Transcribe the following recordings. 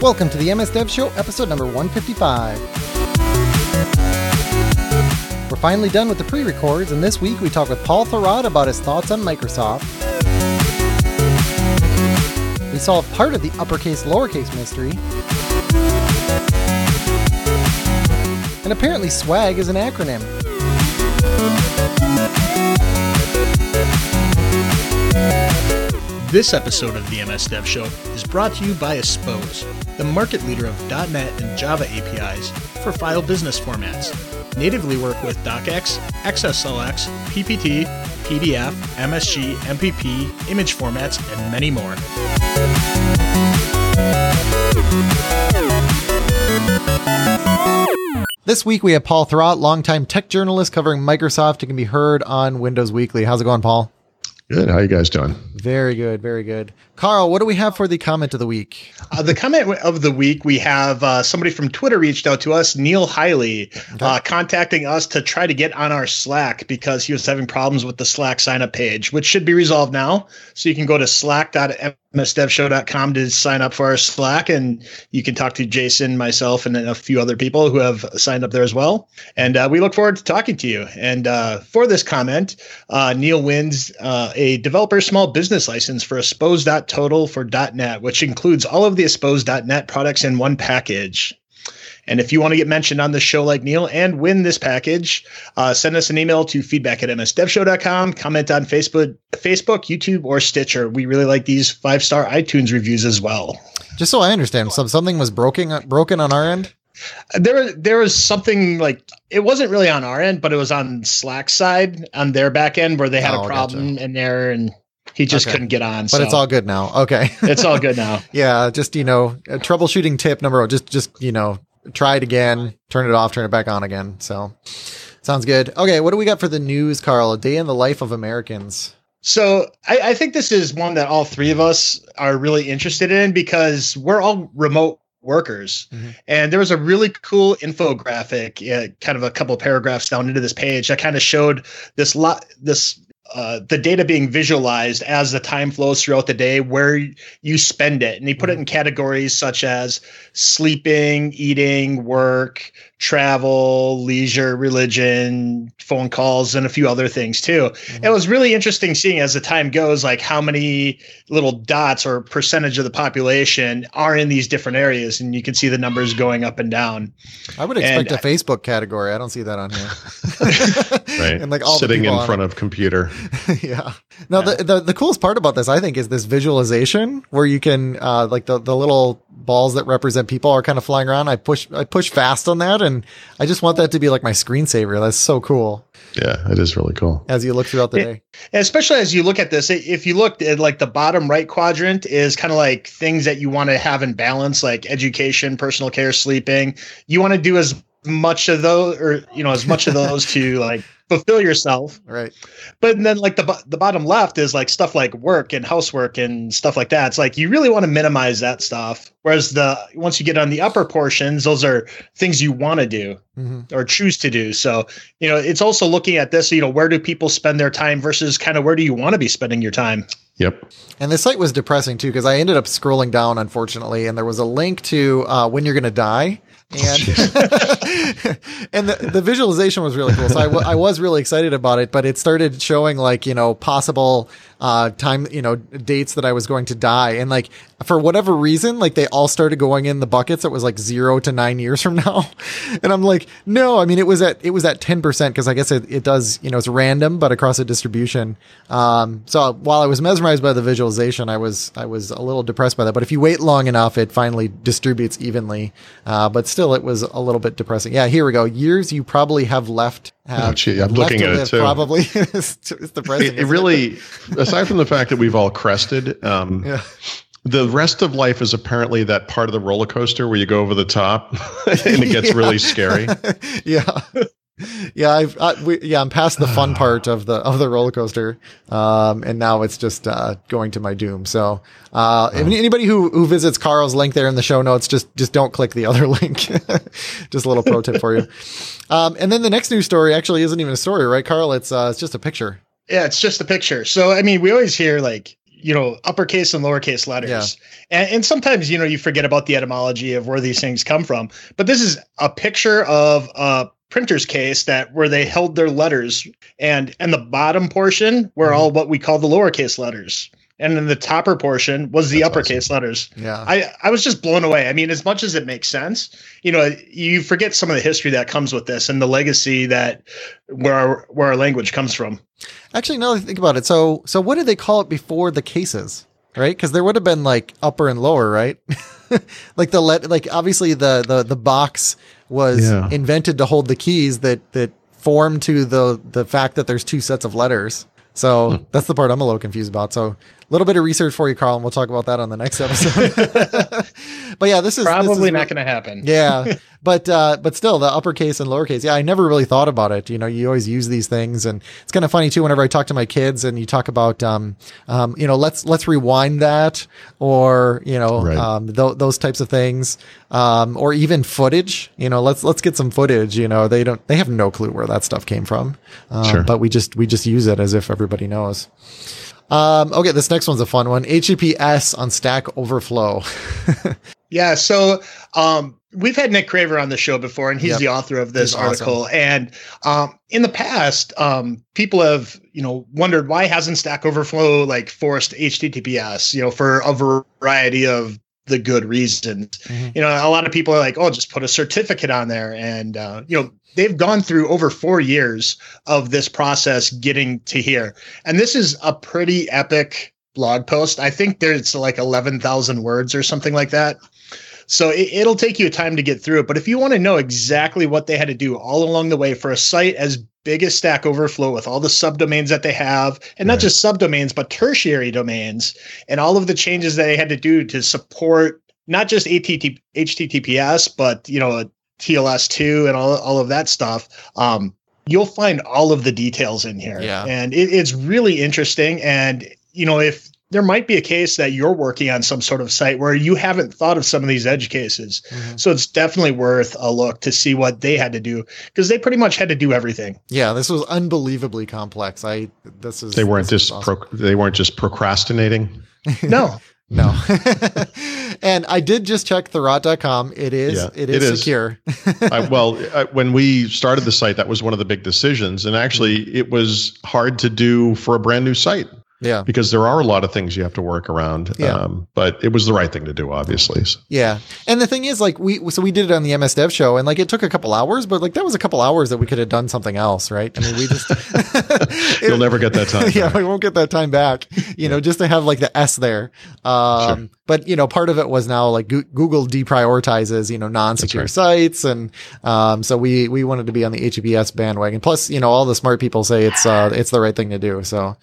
Welcome to the MS Dev Show, episode number 155. We're finally done with the pre-records, and this week we talk with Paul Thurrott about his thoughts on Microsoft. We solve part of the uppercase-lowercase mystery. And apparently SWAG is an acronym. This episode of the MS Dev Show is brought to you by Aspose, the market leader of .NET and Java APIs for file business formats. Natively work with DOCX, XSLX, PPT, PDF, MSG, MPP, image formats, and many more. This week we have Paul Thurrott, longtime tech journalist covering Microsoft, and can be heard on Windows Weekly. How's it going, Paul? Good. How you guys doing? Very good. Very good. Carl, what do we have for the comment of the week? The comment of the week, we have somebody from Twitter reached out to us, Neil Hiley, contacting us to try to get on our Slack because he was having problems with the Slack sign-up page, which should be resolved now. So you can go to slack.msdevshow.com to sign up for our Slack, and you can talk to Jason, myself, and a few other people who have signed up there as well. And we look forward to talking to you. And for this comment, Neil wins a developer small business license for Aspose.total for .NET, which includes all of the Aspose.net products in one package. And if you want to get mentioned on the show like Neil and win this package, send us an email to feedback@msdevshow.com, comment on Facebook, YouTube, or Stitcher. We really like these 5-star iTunes reviews as well. Just so I understand, something was broken on our end? There was something like, it wasn't really on our end, but it was on Slack's side, on their back end, where they had a problem in there, and he just couldn't get on. But it's all good now. Okay. It's all good now. Yeah. Just, troubleshooting tip number 1, just try it again, turn it off, turn it back on again. So sounds good. Okay. What do we got for the news, Carl? A day in the life of Americans. So I think this is one that all three of us are really interested in because we're all remote workers. Mm-hmm. And there was a really cool infographic, kind of a couple of paragraphs down into this page that kind of showed the data being visualized as the time flows throughout the day, where you spend it. And he put it in categories such as sleeping, eating, work, travel, leisure, religion, phone calls, and a few other things too. Mm-hmm. It was really interesting seeing as the time goes, like how many little dots or percentage of the population are in these different areas. And you can see the numbers going up and down. I would expect a Facebook category. I don't see that on here. Right. And like all sitting in front of computer. Yeah. Now the coolest part about this, I think, is this visualization where you can like the little balls that represent people are kind of flying around. I push fast on that. And I just want that to be like my screensaver. That's so cool. Yeah, it is really cool. As you look throughout the day. Especially as you look at this, if you looked at like the bottom right quadrant is kind of like things that you want to have in balance, like education, personal care, sleeping. You want to do as much of those to like fulfill yourself. Right. But then like the bottom left is like stuff like work and housework and stuff like that. It's like, you really want to minimize that stuff. Whereas once you get on the upper portions, those are things you want to do or choose to do. So, it's also looking at this, where do people spend their time versus kind of where do you want to be spending your time? Yep. And the site was depressing too, because I ended up scrolling down, unfortunately, and there was a link to when you're going to die. And the visualization was really cool. So I was really excited about it, but it started showing like, possible time, dates that I was going to die. And like, for whatever reason, like they all started going in the buckets. It was like 0 to 9 years from now. And I'm like, no, I mean, it was at 10% because I guess it does, it's random, but across a distribution. So while I was mesmerized by the visualization, I was a little depressed by that. But if you wait long enough, it finally distributes evenly. But still, it was a little bit depressing. Yeah, here we go. Years you probably have left. I'm looking at it too. Probably. It's depressing. It really, aside from the fact that we've all crested, yeah. The rest of life is apparently that part of the roller coaster where you go over the top and it gets really scary. Yeah. Yeah. I'm past the fun part of the roller coaster. And now it's just, going to my doom. So, anybody who visits Carl's link there in the show notes, just don't click the other link. Just a little pro tip for you. And then the next news story actually isn't even a story, right, Carl? It's just a picture. Yeah. It's just a picture. So, I mean, we always hear like, you know, uppercase and lowercase letters. Yeah. And sometimes, you know, you forget about the etymology of where these things come from. But this is a picture of a printer's case that where they held their letters, and the bottom portion were all what we call the lowercase letters. And then the topper portion was the uppercase letters. Yeah. I was just blown away. I mean, as much as it makes sense, you know, you forget some of the history that comes with this and the legacy that where our language comes from. Actually, now that I think about it, so what did they call it before the cases, right? Because there would have been like upper and lower, right? Like obviously the box was invented to hold the keys that form to the fact that there's two sets of letters. So that's the part I'm a little confused about. So a little bit of research for you, Carl, and we'll talk about that on the next episode. But yeah, this is probably not going to happen. Yeah. But still, the uppercase and lowercase. Yeah. I never really thought about it. You know, you always use these things, and it's kind of funny too, whenever I talk to my kids and you talk about, you know, let's rewind that, or, you know, right. Those types of things, or even footage, you know, let's get some footage, you know, they have no clue where that stuff came from, sure. But we just use it as if everybody knows. Okay. This next one's a fun one. HTTPS on Stack Overflow. Yeah. So, we've had Nick Craver on the show before, and he's the author of this article. Awesome. And, in the past, people have, you know, wondered why hasn't Stack Overflow like forced HTTPS, you know, for a variety of the good reasons. Mm-hmm. You know, a lot of people are like, oh, just put a certificate on there. And, you know, they've gone through over 4 years of this process getting to here. And this is a pretty epic blog post. I think there's like 11,000 words or something like that. So it'll take you time to get through it. But if you want to know exactly what they had to do all along the way for a site as big as Stack Overflow with all the subdomains that they have, and not just subdomains, but tertiary domains, and all of the changes that they had to do to support not just HTTPS, but, you know, TLS2 and all of that stuff, you'll find all of the details in here. Yeah. And it's really interesting. And, you know, if there might be a case that you're working on some sort of site where you haven't thought of some of these edge cases. Mm-hmm. So it's definitely worth a look to see what they had to do, because they pretty much had to do everything. Yeah, this was unbelievably complex. They weren't just procrastinating. No. No. And I did just check Thurrott.com. It is secure. When we started the site, that was one of the big decisions. And actually, it was hard to do for a brand new site. Yeah. Because there are a lot of things you have to work around. Yeah. But it was the right thing to do, obviously. Yeah. And the thing is, like, we did it on the MS Dev Show, and like it took a couple hours, but like that was a couple hours that we could have done something else, right? I mean, we just you'll never get that time. Yeah, we won't get that time back. You know, just to have like the S there. Sure. But you know, part of it was now like Google deprioritizes, you know, non-secure sites, and so we wanted to be on the HTTPS bandwagon. Plus, you know, all the smart people say it's the right thing to do. So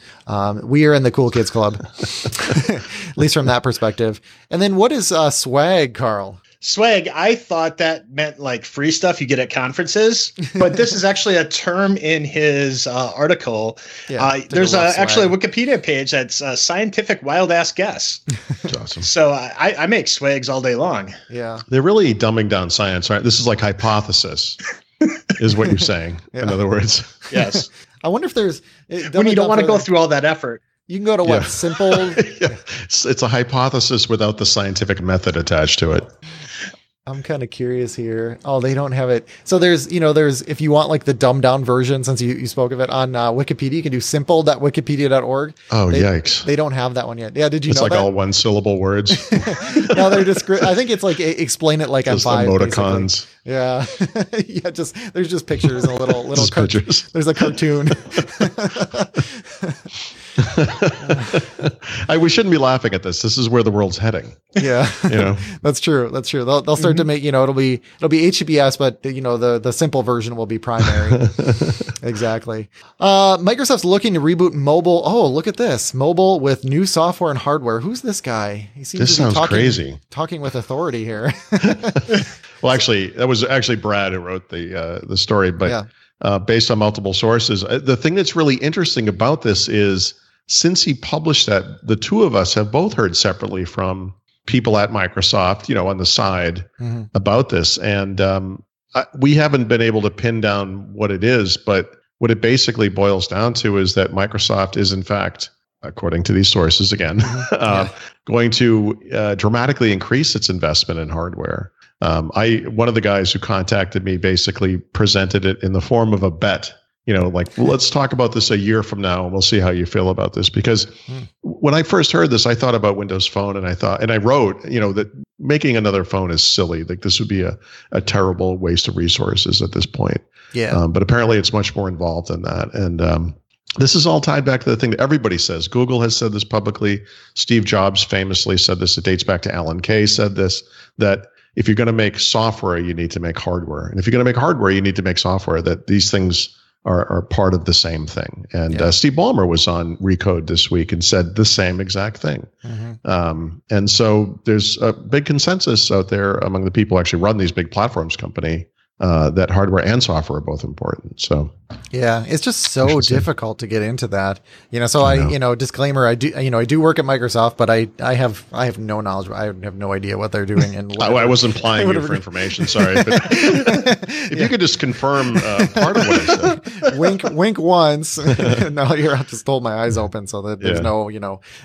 we in the cool kids club, at least from that perspective. And then what is swag, Carl? Swag, I thought that meant like free stuff you get at conferences, but this is actually a term in his article. Yeah, there's actually a Wikipedia page that's a scientific wild ass guess. That's awesome. So I make swags all day long. Yeah, they're really dumbing down science, right? This is like hypothesis, is what you're saying. Yeah. In other words, yes. I wonder if there's when you don't want to go through all that effort. You can go to what? Simple. Yeah. It's a hypothesis without the scientific method attached to it. I'm kind of curious here. Oh, they don't have it. So there's, if you want like the dumbed down version, since you spoke of it on Wikipedia, you can do simple.wikipedia.org. Oh, yikes. They don't have that one yet. Yeah. Did you know that? It's like all one syllable words. No, they're just, I think it's like, explain it like I'm five. Emoticons. Basically. Yeah. Yeah. There's just pictures and a little pictures. There's a cartoon. We shouldn't be laughing at this. This is where the world's heading. Yeah, you know? That's true. They'll start to make, you know, it'll be HTTPS, but you know, the simple version will be primary. Exactly. Microsoft's looking to reboot mobile. Oh, look at this, mobile with new software and hardware. Who's this guy? He seems to be talking with authority here. Well, actually, that was actually Brad who wrote the story, but based on multiple sources, the thing that's really interesting about this is, since he published that, the two of us have both heard separately from people at Microsoft, you know, on the side about this. And we haven't been able to pin down what it is, but what it basically boils down to is that Microsoft is, in fact, according to these sources again, going to dramatically increase its investment in hardware. One of the guys who contacted me basically presented it in the form of a bet. You know, like, well, let's talk about this a year from now and we'll see how you feel about this. Because when I first heard this, I thought about Windows Phone and I wrote, you know, that making another phone is silly. Like, this would be a terrible waste of resources at this point. Yeah. But apparently it's much more involved than that. And this is all tied back to the thing that everybody says. Google has said this publicly. Steve Jobs famously said this. It dates back to Alan Kay said this, that if you're going to make software, you need to make hardware. And if you're going to make hardware, you need to make software, that these things are part of the same thing. And Steve Ballmer was on Recode this week and said the same exact thing. Mm-hmm. And so there's a big consensus out there among the people who actually run these big platforms company that hardware and software are both important. So yeah, it's just so difficult to get into that. You know, so disclaimer, I do work at Microsoft, but I have no knowledge. I have no idea what they're doing. And I wasn't implying you for information. Sorry. But if you could just confirm part of what I said. Wink once. No, I just hold my eyes open so that there's no,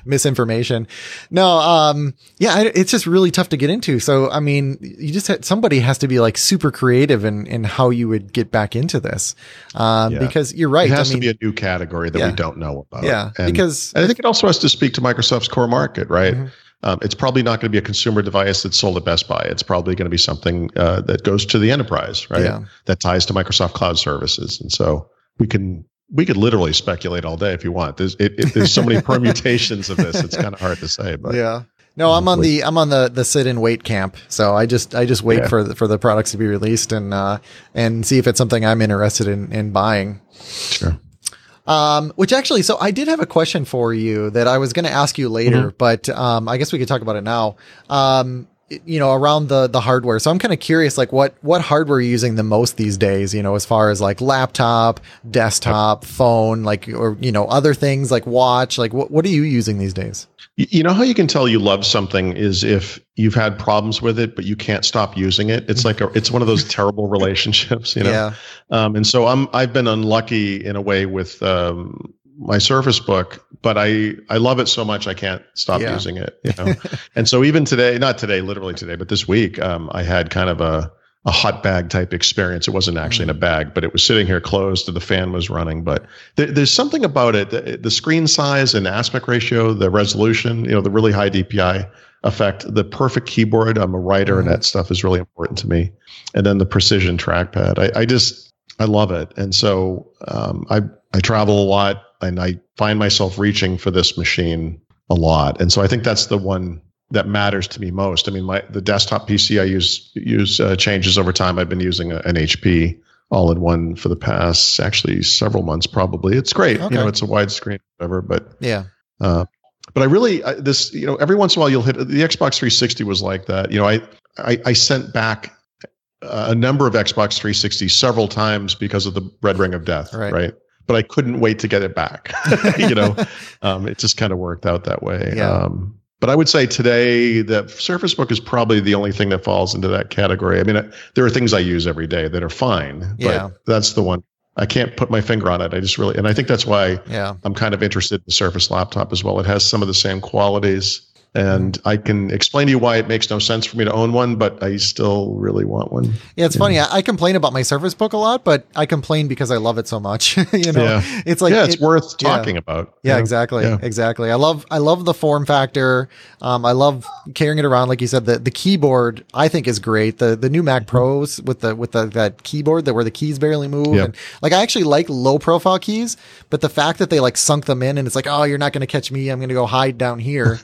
misinformation. No. It's just really tough to get into. So, I mean, you just somebody has to be like super creative in how you would get back into this, because you're right. It has to be a new category that we don't know about. Yeah, and I think it also has to speak to Microsoft's core market, right? Mm-hmm. It's probably not going to be a consumer device that's sold at Best Buy. It's probably going to be something that goes to the enterprise, right? Yeah. That ties to Microsoft Cloud Services, and so we could literally speculate all day if you want. There's so many permutations of this; it's kind of hard to say. But yeah. No, I'm on the sit and wait camp. So I just wait for the products to be released and see if it's something I'm interested in buying. Sure. Which actually, so I did have a question for you that I was going to ask you later, mm-hmm. but I guess we could talk about it now. Around the hardware. So I'm kind of curious, like what hardware are you using the most these days, as far as like laptop, desktop, phone, like, or, other things like watch, like what are you using these days? You know how you can tell you love something is if you've had problems with it, but you can't stop using it. It's like it's one of those terrible relationships, Yeah. And so I've been unlucky in a way with my Surface Book, but I love it so much I can't stop using it. And so even today, not today, literally today, but this week, I had kind of a hot bag type experience. It wasn't actually in a bag, but it was sitting here closed and the fan was running. But there's something about it, the screen size and aspect ratio, the resolution, the really high DPI effect, the perfect keyboard. I'm a writer and that stuff is really important to me. And then the precision trackpad. I love it. And so I travel a lot and I find myself reaching for this machine a lot. And so I think that's the one that matters to me most. I mean, the desktop PC I use changes over time. I've been using an HP all-in-one for the past actually several months probably. It's great. Okay. It's a widescreen, whatever. But but I really this. Every once in a while you'll hit the Xbox 360 was like that. I sent back a number of Xbox 360s several times because of the red ring of death. Right? But I couldn't wait to get it back. It just kind of worked out that way. Yeah. But I would say today the Surface Book is probably the only thing that falls into that category. I mean, there are things I use every day that are fine, but that's the one I can't put my finger on it. I just really, and I think that's why I'm kind of interested in the Surface laptop as well. It has some of the same qualities and I can explain to you why it makes no sense for me to own one, but I still really want one. Yeah. It's funny. I complain about my Surface Book a lot, but I complain because I love it so much, It's like, it's worth talking about. Yeah, exactly. Yeah. Exactly. I love the form factor. I love carrying it around. Like you said, the keyboard I think is great. The new Mac Pros with that keyboard that where the keys barely move. Yeah. And like, I actually like low profile keys, but the fact that they like sunk them in and it's like, oh, you're not going to catch me. I'm going to go hide down here,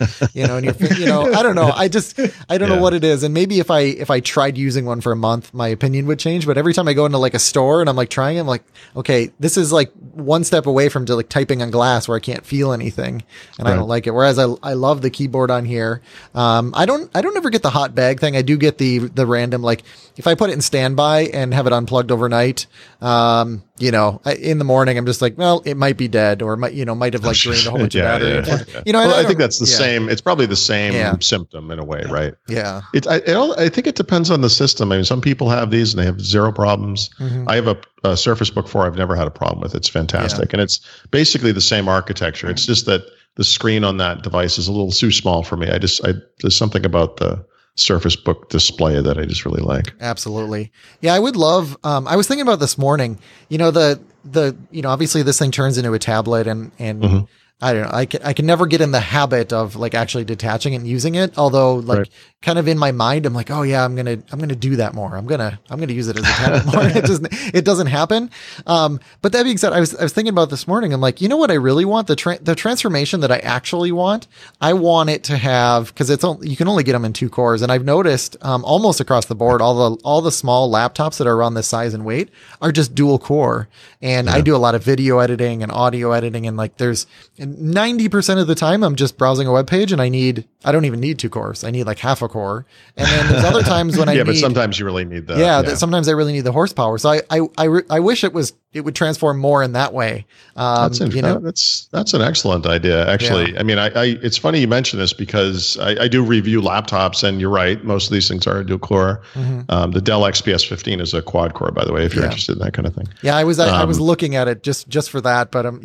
I don't know. I don't know what it is. And maybe if I tried using one for a month, my opinion would change. But every time I go into like a store and I'm like trying, I'm like, okay, this is like one step away from like typing on glass where I can't feel anything and I don't like it. Whereas I love the keyboard on here. I don't ever get the hot bag thing. I do get the random, like if I put it in standby and have it unplugged overnight, in the morning, I'm just like, well, it might be dead or might have like drained a whole bunch of battery. Yeah. I think that's the same. It's probably the same symptom in a way, right? Yeah. I think it depends on the system. I mean, some people have these and they have zero problems. Mm-hmm. I have a Surface Book 4. I've never had a problem with. It's fantastic. Yeah. And it's basically the same architecture. It's just that the screen on that device is a little too small for me. There's something about the Surface Book display that I just really like. Absolutely. Yeah, I would love, I was thinking about this morning, obviously this thing turns into a tablet and mm-hmm. I don't know, I can never get in the habit of like actually detaching and using it. Although kind of in my mind, I'm like, oh yeah, I'm going to do that more. I'm going to use it as a tablet more. It doesn't happen. But that being said, I was thinking about this morning. I'm like, you know what I really want? The transformation that I actually want, I want it to have, cause it's only, you can only get them in 2 cores. And I've noticed, almost across the board, all the small laptops that are around this size and weight are just dual core. And yeah. I do a lot of video editing and audio editing. And like, 90% of the time I'm just browsing a web page and I don't even need 2 cores. I need like half a core. And then there's other times when but sometimes you really need the, sometimes I really need the horsepower. So I wish it would transform more in that way. That's an excellent idea. Actually. Yeah. I mean, it's funny you mention this because I do review laptops and you're right. Most of these things are dual core. Mm-hmm. The Dell XPS 15 is a quad core, by the way, if you're interested in that kind of thing. Yeah. I was looking at it just for that, but I don't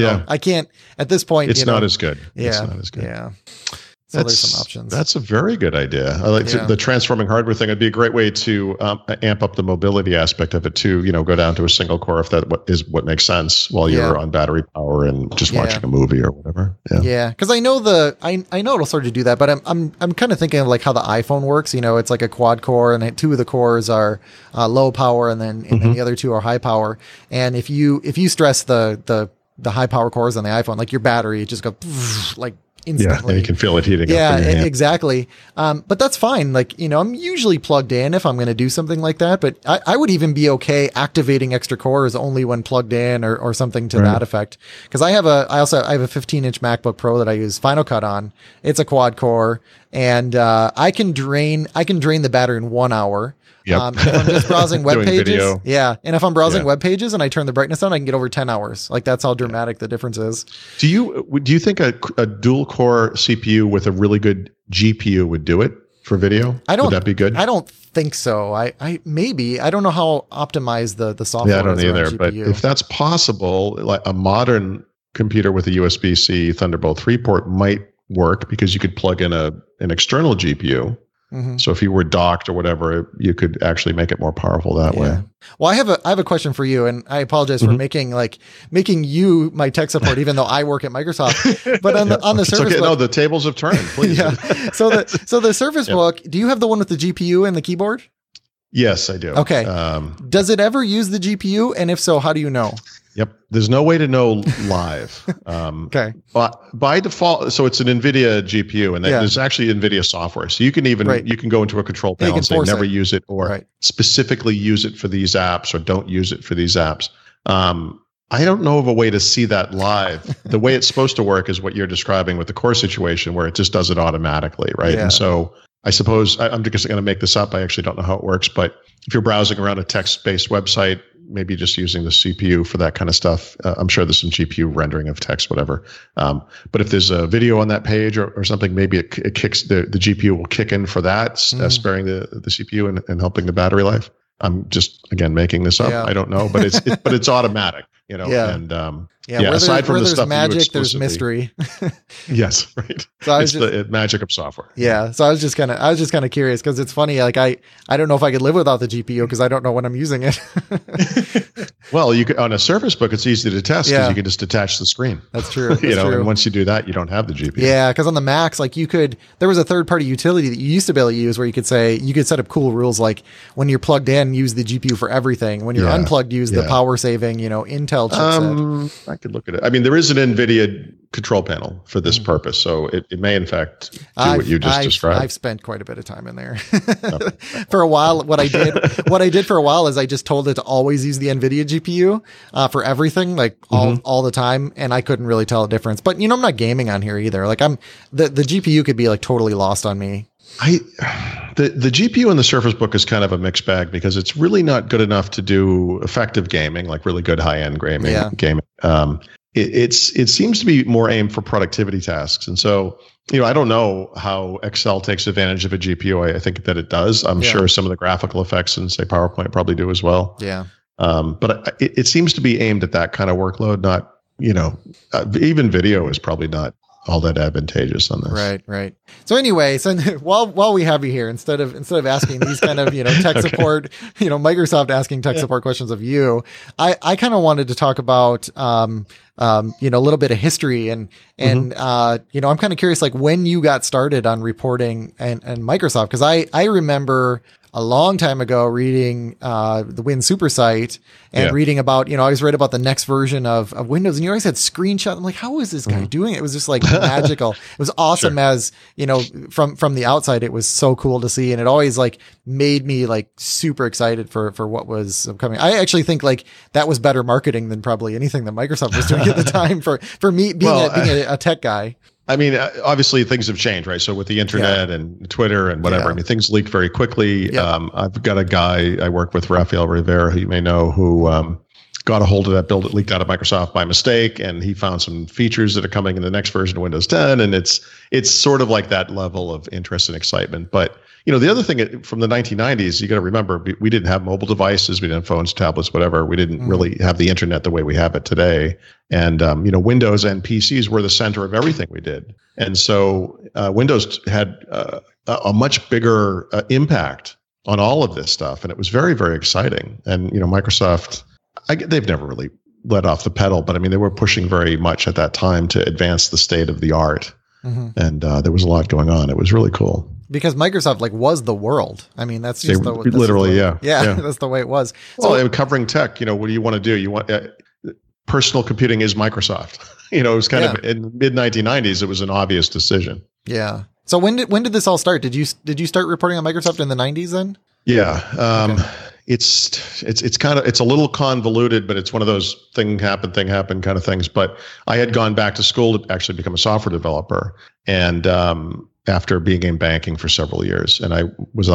know. I can't, at this point, it's not as good. Yeah. It's not as good. Yeah. So there's some options. That's a very good idea. I like the transforming hardware thing. It'd be a great way to amp up the mobility aspect of it too. Go down to a single core if that is what makes sense while you're on battery power and just watching a movie or whatever. Yeah. Because I know it'll start to do that, but I'm kind of thinking of like how the iPhone works. It's like a quad core, and 2 of the cores are low power, and then the other 2 are high power. And if you stress the high power cores on the iPhone, like your battery, it just goes like instantly. Yeah, you can feel it heating up. Yeah, exactly. But that's fine. I'm usually plugged in if I'm going to do something like that, but I would even be okay activating extra cores only when plugged in or something to that effect. Cause I also have a 15-inch MacBook Pro that I use Final Cut on. It's a quad core and, I can drain the battery in 1 hour. Yep. If I'm just browsing web pages, video. Yeah. And if I'm browsing web pages and I turn the brightness on, I can get over 10 hours. Like that's how dramatic the difference is. Do you think a dual core CPU with a really good GPU would do it for video? Would that be good? I don't think so. I don't know how optimized the software is. Yeah, I don't either. But if that's possible, like a modern computer with a USB-C Thunderbolt 3 port might work because you could plug in an external GPU. Mm-hmm. So if you were docked or whatever, you could actually make it more powerful that way. Well, I have a question for you, and I apologize for making you my tech support, even though I work at Microsoft. But on the Surface Book, the tables have turned. Please. So the Surface Book. Do you have the one with the GPU and the keyboard? Yes, I do. Okay. Does it ever use the GPU? And if so, how do you know? Yep. There's no way to know live. Okay. But by default, so it's an NVIDIA GPU and there's actually NVIDIA software. So you can you can go into a control panel and say never use it or specifically use it for these apps or don't use it for these apps. I don't know of a way to see that live. The way it's supposed to work is what you're describing with the core situation where it just does it automatically, right? Yeah. And so I suppose I'm just going to make this up. I actually don't know how it works, but if you're browsing around a text-based website, maybe just using the CPU for that kind of stuff. I'm sure there's some GPU rendering of text, whatever. But if there's a video on that page or something, maybe it kicks the GPU will kick in for that, sparing the CPU and helping the battery life. I'm just again making this up. Yeah. I don't know, but it's automatic, And aside from the stuff, magic, there's mystery. Yes, right. So it's the magic of software. Yeah. So I was just kind of curious because it's funny. Like I don't know if I could live without the GPU because I don't know when I'm using it. Well, you could, on a Surface Book, it's easy to test because you can just detach the screen. That's true. That's true. And once you do that, you don't have the GPU. Yeah, because on the Macs, there was a third-party utility that you used to be able to use where you could set up cool rules like when you're plugged in, use the GPU for everything. When you're unplugged, use the power-saving, Intel chipset. I could look at it. I mean, there is an NVIDIA control panel for this purpose. So it may, in fact, do what you just described. I've spent quite a bit of time in there. For a while, what I did for a while is I just told it to always use the NVIDIA GPU for everything, like all the time. And I couldn't really tell a difference. But, I'm not gaming on here either. Like the GPU could be like totally lost on me. The GPU in the Surface Book is kind of a mixed bag because it's really not good enough to do effective gaming, like really good high-end gaming. Yeah. It seems to be more aimed for productivity tasks. And so, I don't know how Excel takes advantage of a GPU. I think that it does. I'm sure some of the graphical effects in, say, PowerPoint probably do as well. Yeah. But it seems to be aimed at that kind of workload, not even video is probably not all that advantageous on this. Right, right. So anyway, so while we have you here, instead of asking these kind of, tech okay. support, Microsoft asking tech support questions of you, I kind of wanted to talk about, a little bit of history and, mm-hmm. I'm kind of curious, like when you got started on reporting and Microsoft, cause I remember a long time ago reading, the Win Super site and reading about, I always read about the next version of Windows and you always had screenshots. I'm like, how is this guy doing it? It was just like magical. It was awesome as, from the outside, it was so cool to see. And it always like made me like super excited for what was coming. I actually think like that was better marketing than probably anything that Microsoft was doing. At the time for me being a tech guy. I mean, obviously things have changed, right? So with the internet and Twitter and whatever, I mean, things leak very quickly. Yeah. I've got a guy I work with, Rafael Rivera, who you may know, who got a hold of that build that leaked out of Microsoft by mistake. And he found some features that are coming in the next version of Windows 10. And it's sort of like that level of interest and excitement. But, the other thing from the 1990s, you got to remember, we didn't have mobile devices. We didn't have phones, tablets, whatever. We didn't really have the internet the way we have it today. And, Windows and PCs were the center of everything we did. And so Windows had a much bigger impact on all of this stuff. And it was very, very exciting. And, Microsoft, they've never really let off the pedal, but I mean, they were pushing very much at that time to advance the state of the art. Mm-hmm. And there was a lot going on. It was really cool. Because Microsoft like was the world. I mean, that's just that's the way it was. So well, covering tech, what do you want to do? You want personal computing is Microsoft. It was kind of in mid 1990s. It was an obvious decision. Yeah. So when did this all start? Did you start reporting on Microsoft in the '90s then? Yeah. Okay. It's a little convoluted, but it's one of those thing happened kind of things. But I had gone back to school to actually become a software developer, and after being in banking for several years, and I was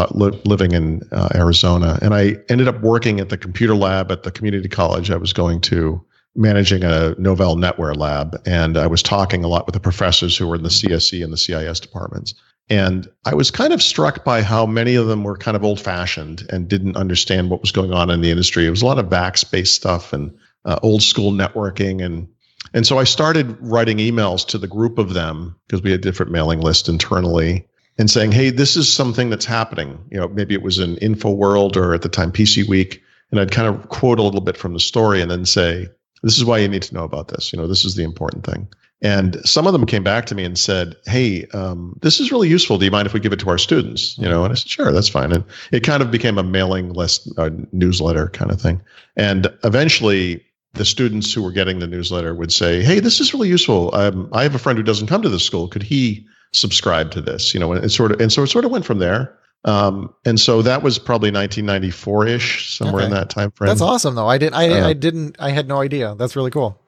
living in Arizona, and I ended up working at the computer lab at the community college I was going to, managing a Novell NetWare lab, and I was talking a lot with the professors who were in the CSE and the CIS departments. And I was kind of struck by how many of them were kind of old-fashioned and didn't understand what was going on in the industry. It was a lot of VAX-based stuff and old-school networking. And so I started writing emails to the group of them, because we had different mailing lists internally, and saying, hey, this is something that's happening. Maybe it was in InfoWorld or at the time PC Week. And I'd kind of quote a little bit from the story and then say, this is why you need to know about this. This is the important thing. And some of them came back to me and said, hey, this is really useful. Do you mind if we give it to our students? And I said, sure, that's fine. And it kind of became a mailing list, a newsletter kind of thing. And eventually the students who were getting the newsletter would say, hey, this is really useful. I have a friend who doesn't come to this school. Could he subscribe to this? And so it sort of went from there. And so that was probably 1994-ish, somewhere in that time frame. That's awesome though. I had no idea. That's really cool.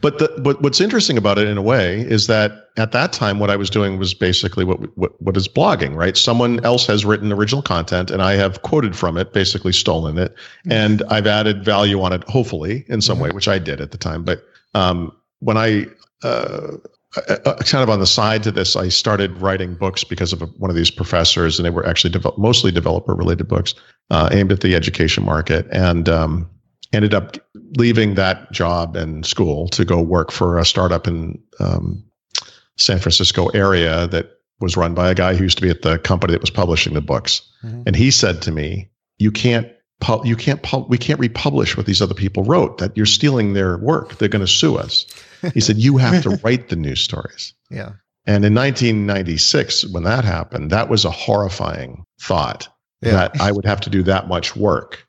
But what's interesting about it in a way is that at that time, what I was doing was basically what is blogging, right? Someone else has written original content and I have quoted from it, basically stolen it, and I've added value on it, hopefully in some way, which I did at the time. But when I kind of on the side to this, I started writing books because of one of these professors, and they were actually mostly developer-related books aimed at the education market, and ended up leaving that job and school to go work for a startup in San Francisco area that was run by a guy who used to be at the company that was publishing the books. Mm-hmm. And he said to me, we can't republish what these other people wrote, that you're stealing their work. They're going to sue us. He said, you have to write the news stories. Yeah. And in 1996, when that happened, that was a horrifying thought that I would have to do that much work.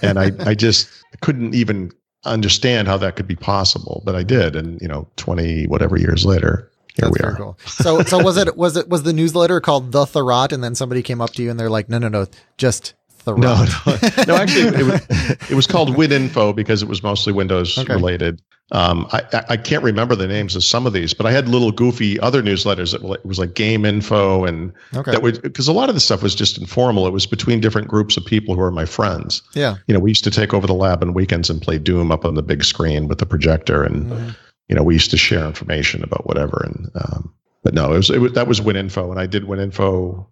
And I just couldn't even understand how that could be possible, but I did. And 20 whatever years later, here we are. Cool. So was the newsletter called The Thurrott? And then somebody came up to you and they're like, no, just Thurrott. No, actually it was called WinInfo because it was mostly Windows related. I can't remember the names of some of these, but I had little goofy other newsletters that was like Game Info and that was because a lot of the stuff was just informal. It was between different groups of people who are my friends. Yeah. We used to take over the lab on weekends and play Doom up on the big screen with the projector. And, we used to share information about whatever. And, but no, that was WinInfo. And I did WinInfo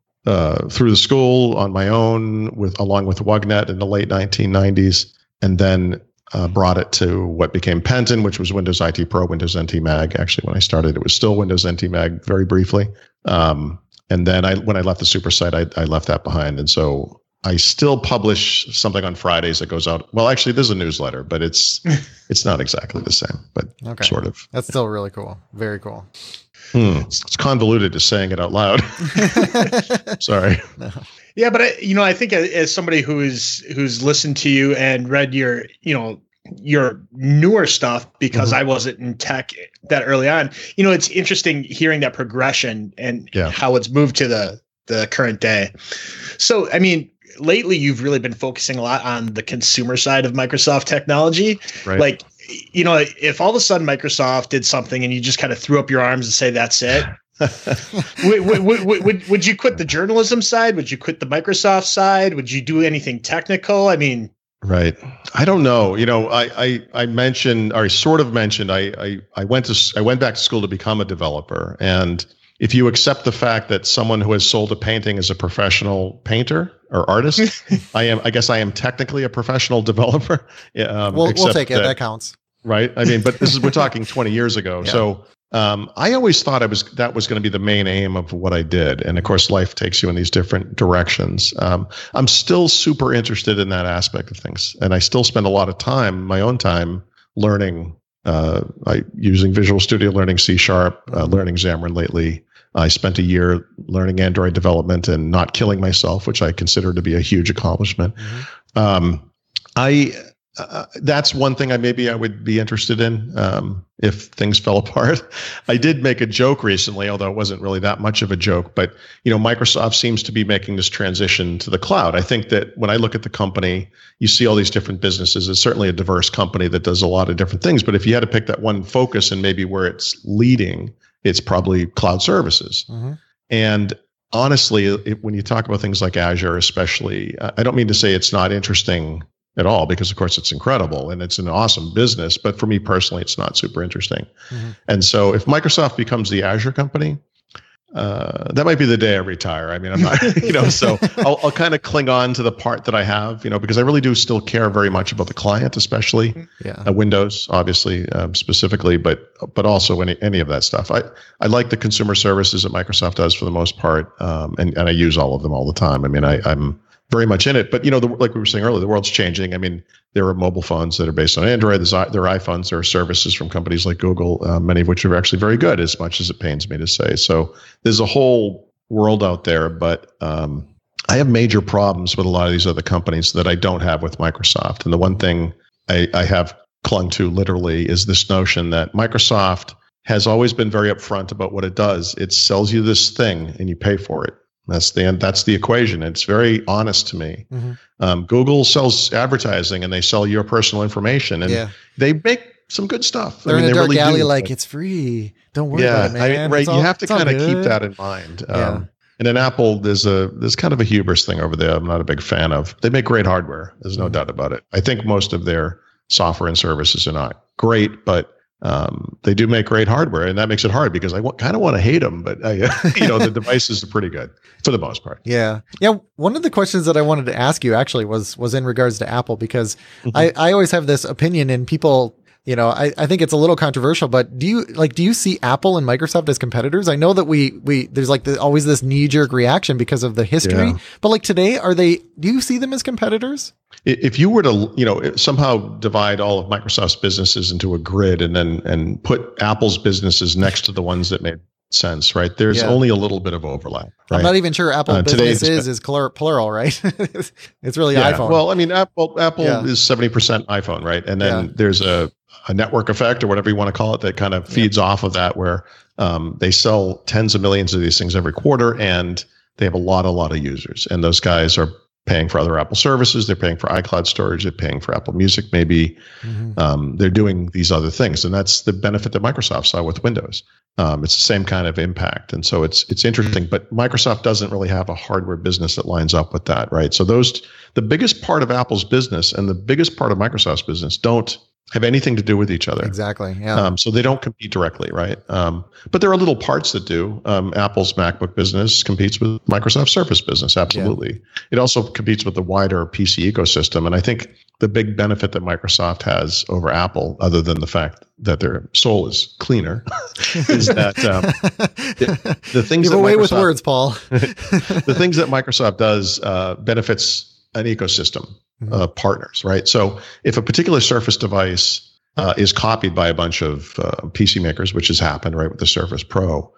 through the school on my own along with WGNET in the late 1990s. And then brought it to what became Penton, which was Windows IT Pro, Windows NT Mag. Actually, when I started, it was still Windows NT Mag very briefly. And then when I left the Super site, I left that behind. And so I still publish something on Fridays that goes out. Well, actually, there's a newsletter, but it's not exactly the same, but okay. Sort of. That's still really cool. Very cool. It's convoluted to saying it out loud. Sorry. No. Yeah, but I think as somebody who's listened to you and read your newer stuff, because I wasn't in tech that early on, it's interesting hearing that progression and how it's moved to the current day. So, I mean, lately you've really been focusing a lot on the consumer side of Microsoft technology. Right. Like, if all of a sudden Microsoft did something and you just kind of threw up your arms and say, that's it, would you quit the journalism side? Would you quit the Microsoft side? Would you do anything technical? I mean, right. I don't know. I went back to school to become a developer. And if you accept the fact that someone who has sold a painting is a professional painter or artist, I guess I am technically a professional developer. We'll take it. That counts. Right. I mean, but we're talking 20 years ago. Yeah. So, I always thought that was going to be the main aim of what I did. And of course, life takes you in these different directions. I'm still super interested in that aspect of things. And I still spend a lot of time, my own time, learning, using Visual Studio, learning C#, learning Xamarin lately. I spent a year learning Android development and not killing myself, which I consider to be a huge accomplishment. Mm-hmm. That's one thing I would be interested in if things fell apart. I did make a joke recently, although it wasn't really that much of a joke, but Microsoft seems to be making this transition to the cloud. I think that when I look at the company, you see all these different businesses. It's certainly a diverse company that does a lot of different things, but if you had to pick that one focus and maybe where it's leading, it's probably cloud services. Mm-hmm. And honestly, when you talk about things like Azure, especially, I don't mean to say it's not interesting at all, because of course it's incredible and it's an awesome business, but for me personally, it's not super interesting. Mm-hmm. And so if Microsoft becomes the Azure company, that might be the day I retire. I mean, I'm not, so I'll kind of cling on to the part that I have, because I really do still care very much about the client, especially Windows, obviously, specifically, but also any of that stuff. I like the consumer services that Microsoft does for the most part. And I use all of them all the time. I mean, I'm very much in it, but like we were saying earlier, the world's changing. I mean, there are mobile phones that are based on Android. There are iPhones. There are services from companies like Google, many of which are actually very good, as much as it pains me to say. So there's a whole world out there, but I have major problems with a lot of these other companies that I don't have with Microsoft. And the one thing I have clung to literally is this notion that Microsoft has always been very upfront about what it does. It sells you this thing, and you pay for it. That's the equation. It's very honest to me. Mm-hmm. Google sells advertising, and they sell your personal information, and they make some good stuff. They're in a dark alley, like it's free. Don't worry about it, man. You have to kind of keep that in mind. And in Apple, there's kind of a hubris thing over there. I'm not a big fan of. They make great hardware. There's no doubt about it. I think most of their software and services are not great, but they do make great hardware, and that makes it hard because I kind of want to hate them, but the devices are pretty good for the most part. Yeah. Yeah. One of the questions that I wanted to ask you actually was in regards to Apple, because I always have this opinion, and people, I think it's a little controversial, but do you see Apple and Microsoft as competitors? I know that we there's like always this knee jerk reaction because of the history, but like today, do you see them as competitors? If you were to, somehow divide all of Microsoft's businesses into a grid and put Apple's businesses next to the ones that made sense, right? There's only a little bit of overlap. Right? I'm not even sure Apple business is plural, right? It's really iPhone. Well, I mean, Apple is 70% iPhone, right? And then there's a network effect, or whatever you want to call it, that kind of feeds off of that, where they sell tens of millions of these things every quarter, and they have a lot of users. And those guys are paying for other Apple services. They're paying for iCloud storage. They're paying for Apple Music, maybe. Mm-hmm. They're doing these other things. And that's the benefit that Microsoft saw with Windows. It's the same kind of impact. And so it's interesting, but Microsoft doesn't really have a hardware business that lines up with that, right? So the biggest part of Apple's business and the biggest part of Microsoft's business don't have anything to do with each other. Exactly. Yeah. So they don't compete directly, right? But there are little parts that do. Apple's MacBook business competes with Microsoft's Surface business. Absolutely. Yeah. It also competes with the wider PC ecosystem. And I think the big benefit that Microsoft has over Apple, other than the fact that their soul is cleaner, is that the things that away with words, Paul. The things that Microsoft does benefits an ecosystem. Partners, right? So if a particular Surface device is copied by a bunch of PC makers, which has happened, right, with the Surface Pro,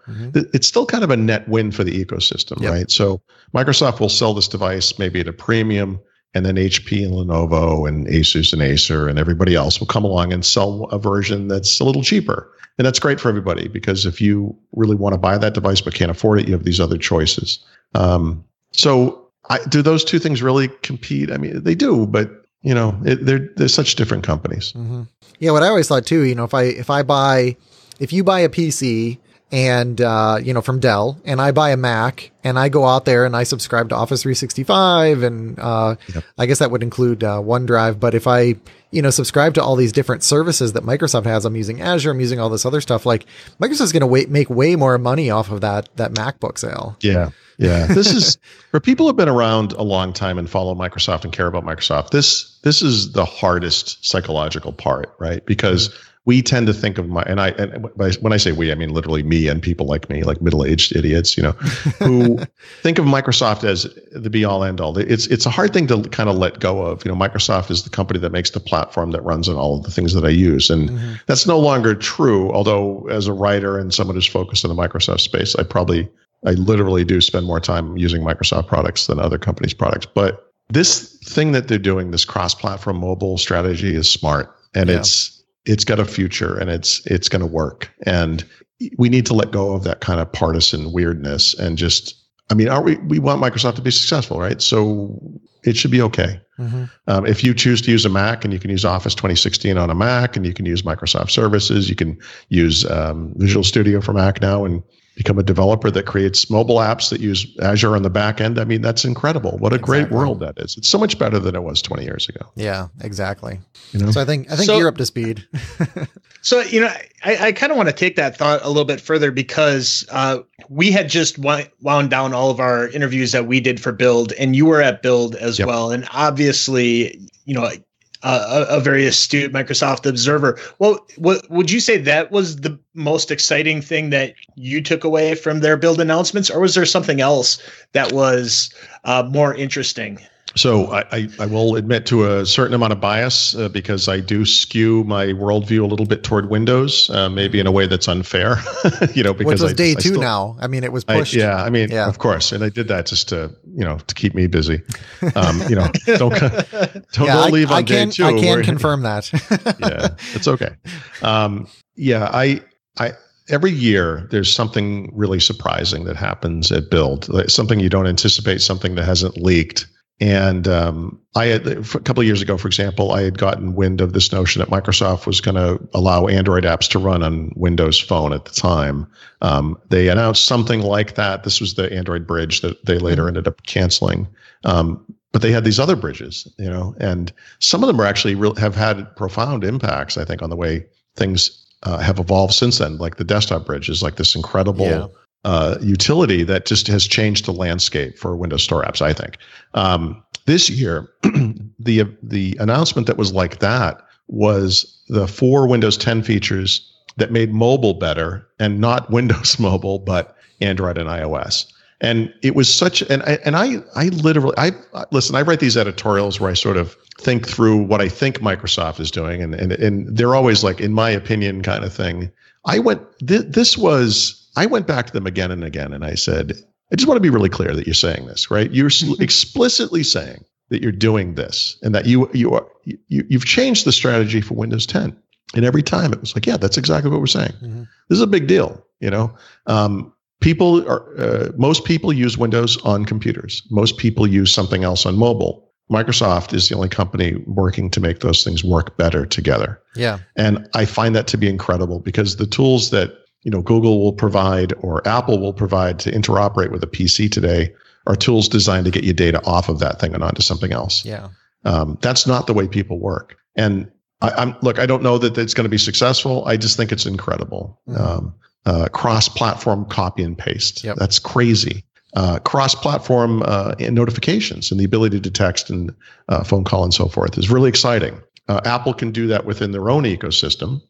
it's still kind of a net win for the ecosystem, right? So Microsoft will sell this device maybe at a premium, and then HP and Lenovo and Asus and Acer and everybody else will come along and sell a version that's a little cheaper. And that's great for everybody, because if you really want to buy that device but can't afford it, you have these other choices. Do those two things really compete? I mean, they do, but you know, they're such different companies. Mm-hmm. Yeah, what I always thought too, you know, if you buy a PC and you know, from Dell, and I buy a Mac, and I go out there and I subscribe to Office 365, and I guess that would include OneDrive. But if I, you know, subscribe to all these different services that Microsoft has, I'm using Azure, I'm using all this other stuff. Like Microsoft's going to make way more money off of that MacBook sale. Yeah. Yeah. This is for people who have been around a long time and follow Microsoft and care about Microsoft. This is the hardest psychological part, right? Because we tend to think of when I say we, I mean literally me and people like me, like middle-aged idiots, you know, who think of Microsoft as the be-all, end-all. It's a hard thing to kind of let go of. You know, Microsoft is the company that makes the platform that runs on all of the things that I use, and that's no longer true. Although, as a writer and someone who's focused on the Microsoft space, I literally do spend more time using Microsoft products than other companies' products. But this thing that they're doing, this cross-platform mobile strategy, is smart, and it's got a future, and it's going to work. And we need to let go of that kind of partisan weirdness and just, I mean, we want Microsoft to be successful, right? So it should be okay. If you choose to use a Mac, and you can use Office 2016 on a Mac, and you can use Microsoft services, you can use Visual Studio for Mac now, and become a developer that creates mobile apps that use Azure on the back end. I mean, that's incredible. What a great world that is. It's so much better than it was 20 years ago. Yeah, exactly. You know? So I think you're up to speed. So, you know, I kind of want to take that thought a little bit further, because we had just wound down all of our interviews that we did for Build, and you were at Build as well. And obviously, you know, a very astute Microsoft observer. Well, would you say that was the most exciting thing that you took away from their Build announcements, or was there something else that was more interesting? So I will admit to a certain amount of bias because I do skew my worldview a little bit toward Windows, maybe in a way that's unfair, you know, because Which was day two now. I mean, it was pushed. Of course. And I did that just to, you know, to keep me busy. You know, don't leave on day two. I can confirm that. Yeah, it's okay. Every year, there's something really surprising that happens at Build, like something you don't anticipate, something that hasn't leaked. And a couple of years ago, for example, I had gotten wind of this notion that Microsoft was going to allow Android apps to run on Windows Phone at the time. They announced something like that. This was the Android bridge that they later ended up canceling. But they had these other bridges, you know, and some of them are actually have had profound impacts, I think, on the way things have evolved since then. Like the desktop bridge is like this incredible utility that just has changed the landscape for Windows Store apps, I think. This year, the announcement that was like that was the 4 Windows 10 features that made mobile better, and not Windows Mobile, but Android and iOS. And it was such, and I literally, I write these editorials where I sort of think through what I think Microsoft is doing, and they're always like, in my opinion, kind of thing. I went back to them again and again, and I said, I just want to be really clear that you're saying this, right? You're explicitly saying that you're doing this, and that you've changed the strategy for Windows 10. And every time it was like, yeah, that's exactly what we're saying. Mm-hmm. This is a big deal, you know? Most people use Windows on computers. Most people use something else on mobile. Microsoft is the only company working to make those things work better together. Yeah. And I find that to be incredible, because the tools that, you know, Google will provide or Apple will provide to interoperate with a PC today are tools designed to get your data off of that thing and onto something else. Yeah. That's not the way people work. And I don't know that it's going to be successful. I just think it's incredible. Mm-hmm. Cross-platform copy and paste. Yep. That's crazy. Cross-platform notifications and the ability to text and phone call and so forth is really exciting. Apple can do that within their own ecosystem.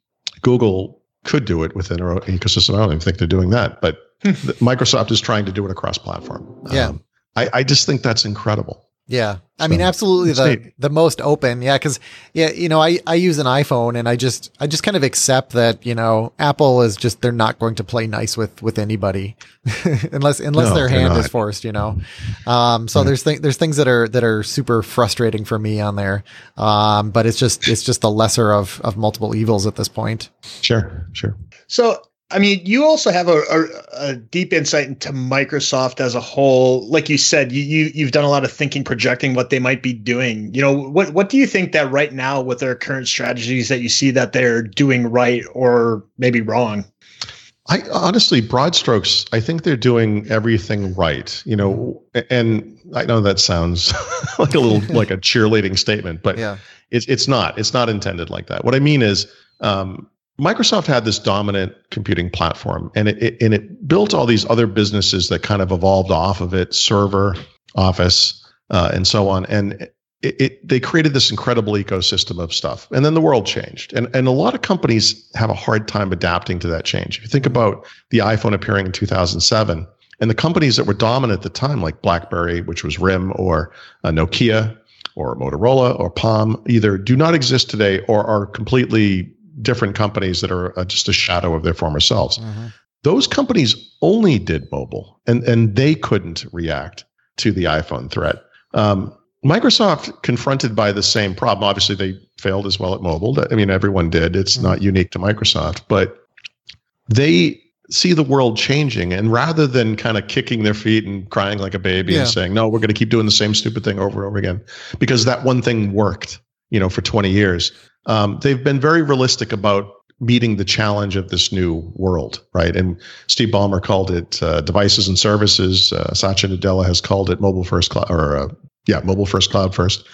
Google could do it within their own ecosystem. I don't even think they're doing that, but Microsoft is trying to do it across platform. Yeah. I just think that's incredible. Yeah. I mean, absolutely the most open. Yeah. Cause yeah, you know, I use an iPhone and I just kind of accept that, you know, Apple is just, they're not going to play nice with anybody unless their hand is forced, you know? So there's things that are super frustrating for me on there. But it's just the lesser of multiple evils at this point. Sure. So, I mean, you also have a deep insight into Microsoft as a whole. Like you said, you've done a lot of thinking, projecting what they might be doing. You know, what do you think that right now with their current strategies that you see that they're doing right or maybe wrong? I honestly, broad strokes, I think they're doing everything right, you know, and I know that sounds like a little, like a cheerleading statement, but yeah. It's not intended like that. What I mean is, Microsoft had this dominant computing platform, and it built all these other businesses that kind of evolved off of it, server, Office, and so on. And they created this incredible ecosystem of stuff. And then the world changed. And a lot of companies have a hard time adapting to that change. If you think about the iPhone appearing in 2007, and the companies that were dominant at the time, like BlackBerry, which was RIM, or Nokia, or Motorola, or Palm, either do not exist today or are completely different companies that are just a shadow of their former selves. Mm-hmm. Those companies only did mobile, and they couldn't react to the iPhone threat. Microsoft, confronted by the same problem, obviously they failed as well at mobile. I mean, everyone did. It's not unique to Microsoft, but they see the world changing, and rather than kind of kicking their feet and crying like a baby and saying, no, we're going to keep doing the same stupid thing over and over again, because that one thing worked, you know, for 20 years. They've been very realistic about meeting the challenge of this new world, right? And Steve Ballmer called it devices and services. Satya Nadella has called it mobile first, cloud first.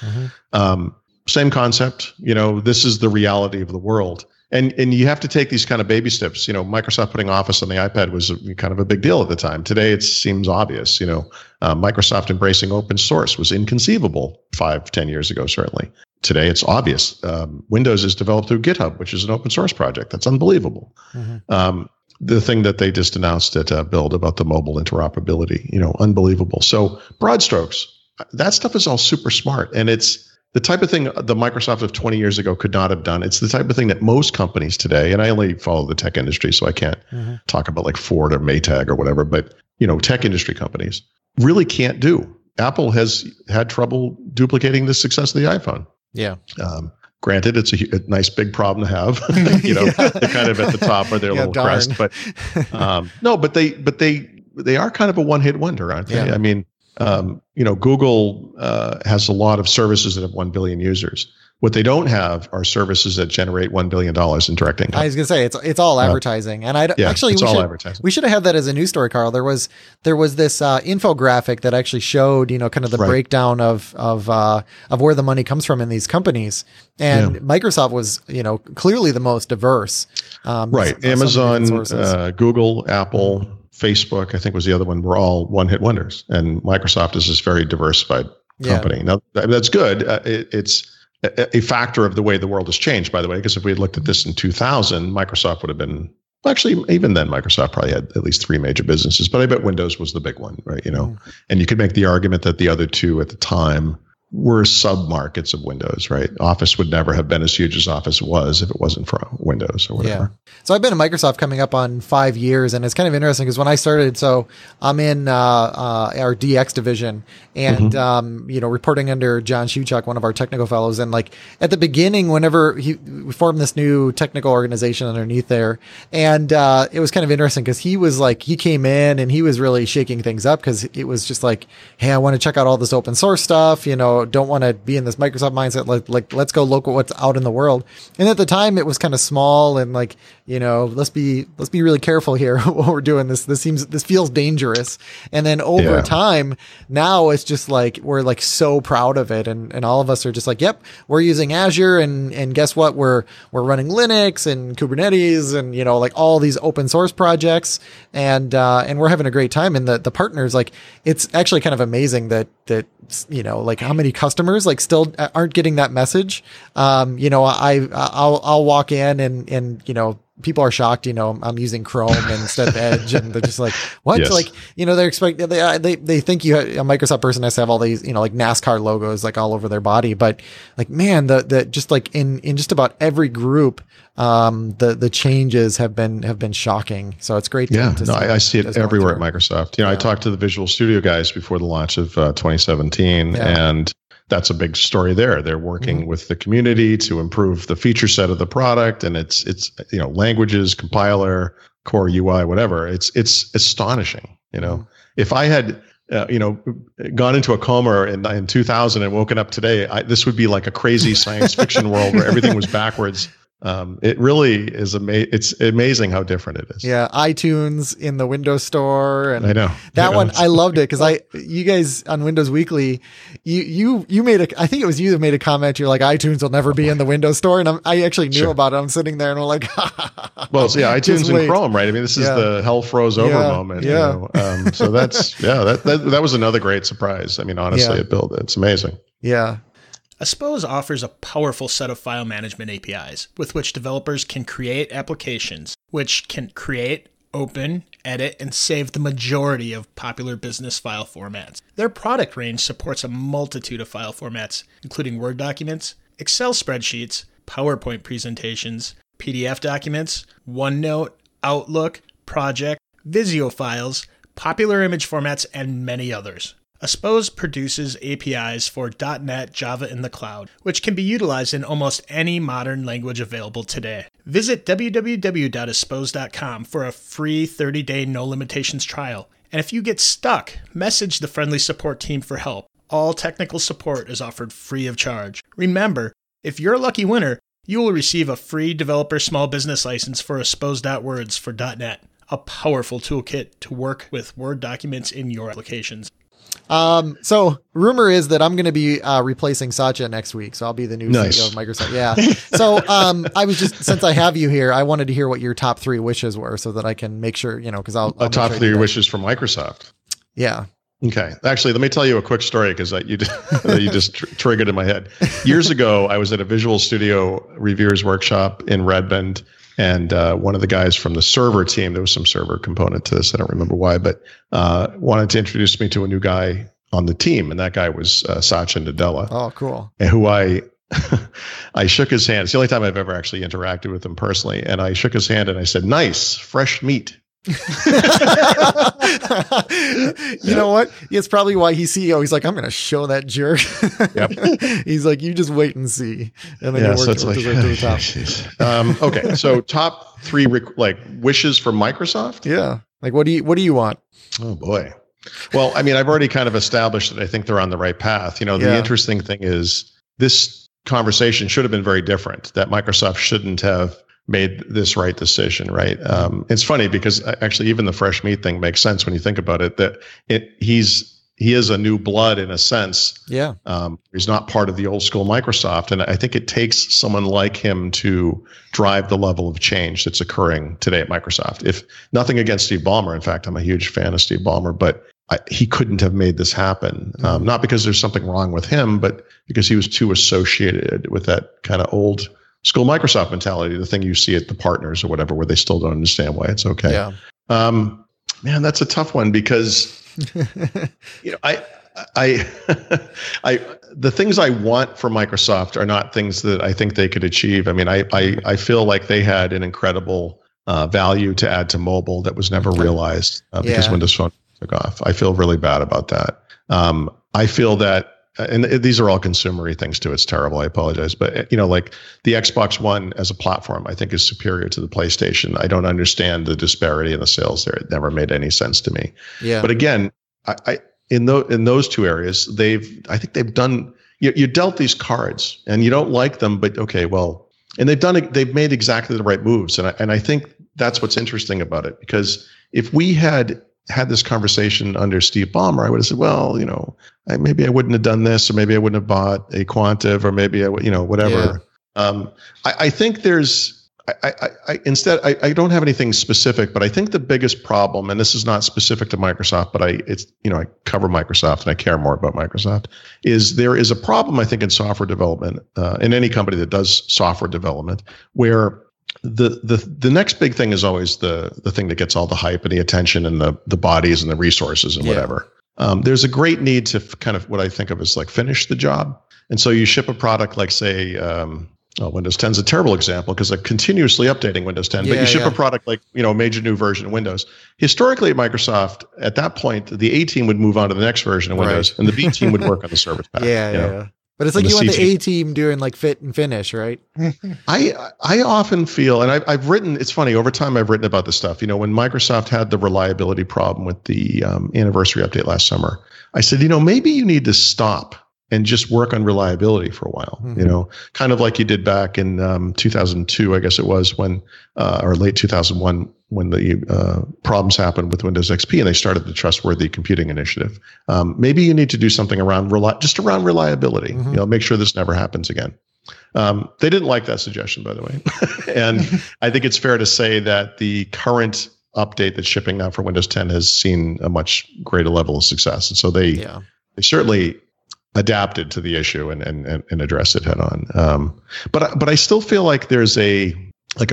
Mm-hmm. Same concept. You know, this is the reality of the world, and you have to take these kind of baby steps. You know, Microsoft putting Office on the iPad was kind of a big deal at the time. Today, it seems obvious. You know, Microsoft embracing open source was inconceivable 5-10 years ago, certainly. Today, it's obvious. Windows is developed through GitHub, which is an open source project. That's unbelievable. Mm-hmm. The thing that they just announced at Build about the mobile interoperability, you know, unbelievable. So broad strokes, that stuff is all super smart. And it's the type of thing the Microsoft of 20 years ago could not have done. It's the type of thing that most companies today, and I only follow the tech industry, so I can't talk about like Ford or Maytag or whatever, but, you know, tech industry companies really can't do. Apple has had trouble duplicating the success of the iPhone. Yeah. Granted, it's a nice big problem to have, you know, they're kind of at the top of their little crest, but no, but they are kind of a one-hit wonder, aren't they? Yeah. I mean, you know, Google has a lot of services that have 1 billion users. What they don't have are services that generate $1 billion in direct income. I was going to say it's all advertising. And we should have had that as a news story, Carl. There was this infographic that actually showed, you know, kind of the breakdown of where the money comes from in these companies. And Microsoft was, you know, clearly the most diverse. Right. Amazon, Google, Apple, Facebook, I think was the other one, were all one-hit wonders. And Microsoft is this very diversified company. Now, that's good. It's a factor of the way the world has changed, by the way, because if we had looked at this in 2000, Microsoft would have been, actually, even then, Microsoft probably had at least three major businesses, but I bet Windows was the big one, right? You know, and you could make the argument that the other two at the time were sub-markets of Windows, right? Office would never have been as huge as Office was if it wasn't for Windows or whatever. Yeah. So I've been at Microsoft coming up on 5 years, and it's kind of interesting because when I started, so I'm in our DX division and, you know, reporting under John Shuchuk, one of our technical fellows. And like at the beginning, whenever we formed this new technical organization underneath there, and it was kind of interesting because he was like, he came in and he was really shaking things up because it was just like, hey, I want to check out all this open source stuff, you know, don't want to be in this Microsoft mindset. Like, let's go look at what's out in the world. And at the time it was kind of small and like, you know, let's be really careful here what we're doing. This feels dangerous. And then over time, now it's just like, we're like so proud of it. And all of us are just like, yep, we're using Azure and guess what? We're running Linux and Kubernetes and, you know, like all these open source projects and we're having a great time. And the partners, like, it's actually kind of amazing that, you know, like how many customers like still aren't getting that message. You know, I'll walk in and, you know, people are shocked, you know, I'm using Chrome instead of Edge and they're just like, what? Yes. Like, you know, they think you have, a Microsoft person has to have all these, you know, like NASCAR logos, like all over their body. But like, man, the just like in just about every group, the changes have been shocking. So it's great. Yeah. To I see it everywhere at Microsoft. You know, I talked to the Visual Studio guys before the launch of 2017 and that's a big story there. They're working with the community to improve the feature set of the product, and it's you know, languages, compiler, core UI, whatever. It's astonishing. You know, if I had you know, gone into a coma in 2000 and woken up today, this would be like a crazy science fiction world where everything was backwards. It really is it's amazing how different it is. Yeah. iTunes in the Windows Store. And I know that one, I loved it. Cause you guys on Windows Weekly, you made I think it was you that made a comment. You're like, iTunes will never be in the Windows Store. And I actually knew about it. I'm sitting there and I'm like, well, so yeah, iTunes and Chrome, right? I mean, this is the hell froze over moment. Yeah. You know? So that's, that was another great surprise. I mean, honestly, it built, it's amazing. Yeah. Aspose offers a powerful set of file management APIs with which developers can create applications, which can create, open, edit, and save the majority of popular business file formats. Their product range supports a multitude of file formats, including Word documents, Excel spreadsheets, PowerPoint presentations, PDF documents, OneNote, Outlook, Project, Visio files, popular image formats, and many others. Aspose produces APIs for .NET, Java, and the cloud, which can be utilized in almost any modern language available today. Visit www.aspose.com for a free 30-day no-limitations trial. And if you get stuck, message the friendly support team for help. All technical support is offered free of charge. Remember, if you're a lucky winner, you will receive a free developer small business license for Aspose.Words for .NET, a powerful toolkit to work with Word documents in your applications. So rumor is that I'm going to be replacing Satya next week. So I'll be the new CEO of Microsoft. Yeah. So I was just, since I have you here, I wanted to hear what your top three wishes were so that I can make sure, you know, because I'll top sure three wishes for Microsoft. Yeah. Okay. Actually, let me tell you a quick story because you just triggered in my head. Years ago, I was at a Visual Studio reviewers workshop in Redmond. And one of the guys from the server team, there was some server component to this, I don't remember why, but wanted to introduce me to a new guy on the team. And that guy was Sachin Nadella. Oh, cool. And who I shook his hand. It's the only time I've ever actually interacted with him personally. And I shook his hand and I said, nice, fresh meat. You know what? It's probably why he's CEO. He's like, I'm going to show that jerk. Yep. He's like, you just wait and see. And then you work to the top. Geez. Okay. So top three wishes for Microsoft. Yeah. Like, what do you want? Oh boy. Well, I mean, I've already kind of established that I think they're on the right path. You know, the interesting thing is this conversation should have been very different, that Microsoft shouldn't have made this right decision, right? It's funny because actually even the fresh meat thing makes sense when you think about it, that he is a new blood in a sense. Yeah. He's not part of the old school Microsoft. And I think it takes someone like him to drive the level of change that's occurring today at Microsoft. If nothing against Steve Ballmer, in fact, I'm a huge fan of Steve Ballmer, but he couldn't have made this happen. Not because there's something wrong with him, but because he was too associated with that kind of old school Microsoft mentality, the thing you see at the partners or whatever, where they still don't understand why it's okay. Yeah. Man, that's a tough one because, you know, the things I want from Microsoft are not things that I think they could achieve. I mean, I feel like they had an incredible value to add to mobile that was never realized because Windows Phone took off. I feel really bad about that. I feel that, and these are all consumery things too. It's terrible. I apologize. But, you know, like the Xbox One as a platform, I think is superior to the PlayStation. I don't understand the disparity in the sales there. It never made any sense to me. Yeah. But again, in those two areas, I think they've done you're dealt these cards and you don't like them, but okay, well, and they've made exactly the right moves. And I think that's what's interesting about it, because if we had this conversation under Steve Ballmer, I would have said, well, you know, maybe I wouldn't have done this, or maybe I wouldn't have bought a Quantive, or maybe I would, you know, whatever. Yeah. I think there's, I don't have anything specific, but I think the biggest problem, and this is not specific to Microsoft, but I cover Microsoft and I care more about Microsoft, is there is a problem, I think, in software development, in any company that does software development, where the next big thing is always the thing that gets all the hype and the attention and the bodies and the resources and whatever. There's a great need to kind of what I think of as like finish the job. And so you ship a product like, say, Windows 10 is a terrible example because they're continuously updating Windows 10, but you ship a product like, you know, a major new version of Windows. Historically at Microsoft, at that point, the A team would move on to the next version of Windows, and the B team would work on the service pack. But it's like you want the A team doing like fit and finish, right? I often feel, and I've written, it's funny, over time I've written about this stuff. You know, when Microsoft had the reliability problem with the anniversary update last summer, I said, you know, maybe you need to stop and just work on reliability for a while. Mm-hmm. You know, kind of like you did back in 2002, I guess it was, when or late 2001, when the problems happened with Windows XP and they started the Trustworthy Computing Initiative. Maybe you need to do something around around reliability, you know, make sure this never happens again. They didn't like that suggestion, by the way. And I think it's fair to say that the current update that's shipping now for Windows 10 has seen a much greater level of success. And so they certainly adapted to the issue and address it head on. But I still feel like there's a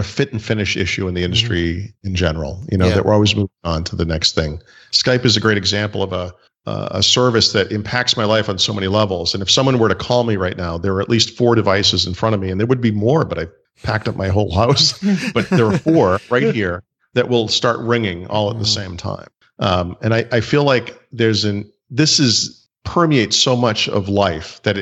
fit and finish issue in the industry in general, you know, that we're always moving on to the next thing. Skype is a great example of a service that impacts my life on so many levels. And if someone were to call me right now, there are at least 4 devices in front of me, and there would be more, but I packed up my whole house, but there are 4 right here that will start ringing all at the same time. And I feel like this permeates so much of life that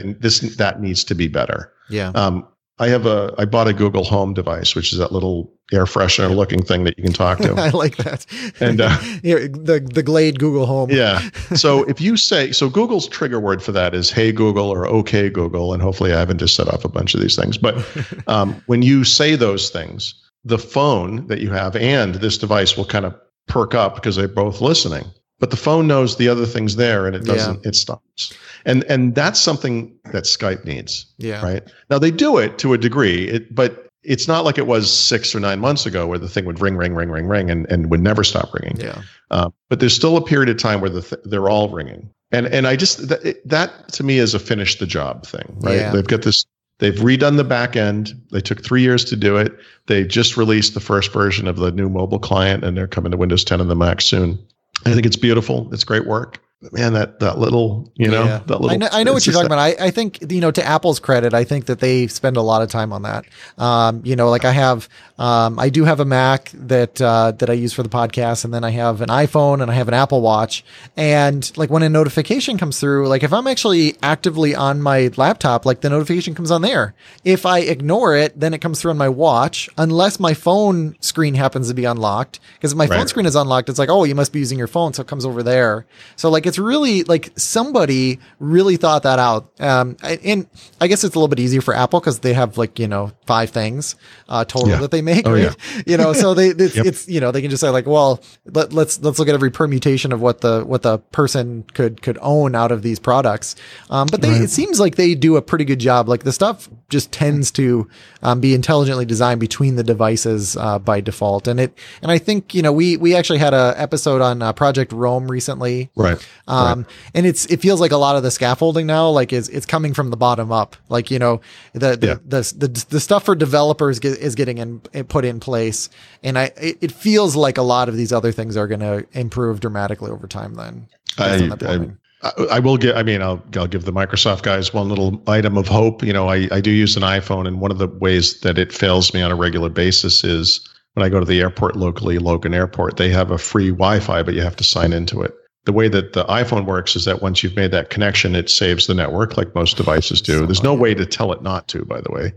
that needs to be better. Yeah. I bought a Google Home device, which is that little air freshener looking thing that you can talk to. I like that. And the Glade Google Home. Yeah. So if you say, Google's trigger word for that is "Hey Google" or "Okay Google," and hopefully I haven't just set off a bunch of these things. But when you say those things, the phone that you have and this device will kind of perk up because they're both listening. But the phone knows the other thing's there, and it doesn't. It stops, and that's something that Skype needs. Yeah. Right now they do it to a degree, but it's not like it was 6 or 9 months ago where the thing would ring, ring, ring, ring, ring, and would never stop ringing. Yeah. But there's still a period of time where they're all ringing, and I just that to me is a finish the job thing. Right. Yeah. They've got this. They've redone the back end. They took 3 years to do it. They just released the first version of the new mobile client, and they're coming to Windows 10 and the Mac soon. I think it's beautiful. It's great work. But man, that little. I know what you're talking about. I think, you know, to Apple's credit, I think that they spend a lot of time on that. You know, like I have, I do have a Mac that I use for the podcast, and then I have an iPhone and I have an Apple Watch. And like when a notification comes through, like if I'm actually actively on my laptop, like the notification comes on there. If I ignore it, then it comes through on my watch, unless my phone screen happens to be unlocked. Because if my phone screen is unlocked, it's like, oh, you must be using your phone, so it comes over there. So like, it's really like somebody really thought that out. And I guess it's a little bit easier for Apple because they have like, you know, 5 things total that they make, right? Yeah. You know, so it's, you know, they can just say like, well, let's look at every permutation of what the person could own out of these products. It seems like they do a pretty good job. Like the stuff just tends to be intelligently designed between the devices by default. And I think, you know, we actually had an episode on Project Rome recently. Right. And it feels like a lot of the scaffolding now, like it's coming from the bottom up, like, you know, the stuff for developers is getting put in place. And it feels like a lot of these other things are going to improve dramatically over time. Then I will get, I mean, I'll give the Microsoft guys one little item of hope. You know, I do use an iPhone, and one of the ways that it fails me on a regular basis is when I go to the airport locally, Logan Airport, they have a free Wi-Fi, but you have to sign into it. The way that the iPhone works is that once you've made that connection, it saves the network like most devices do. There's no way to tell it not to, by the way.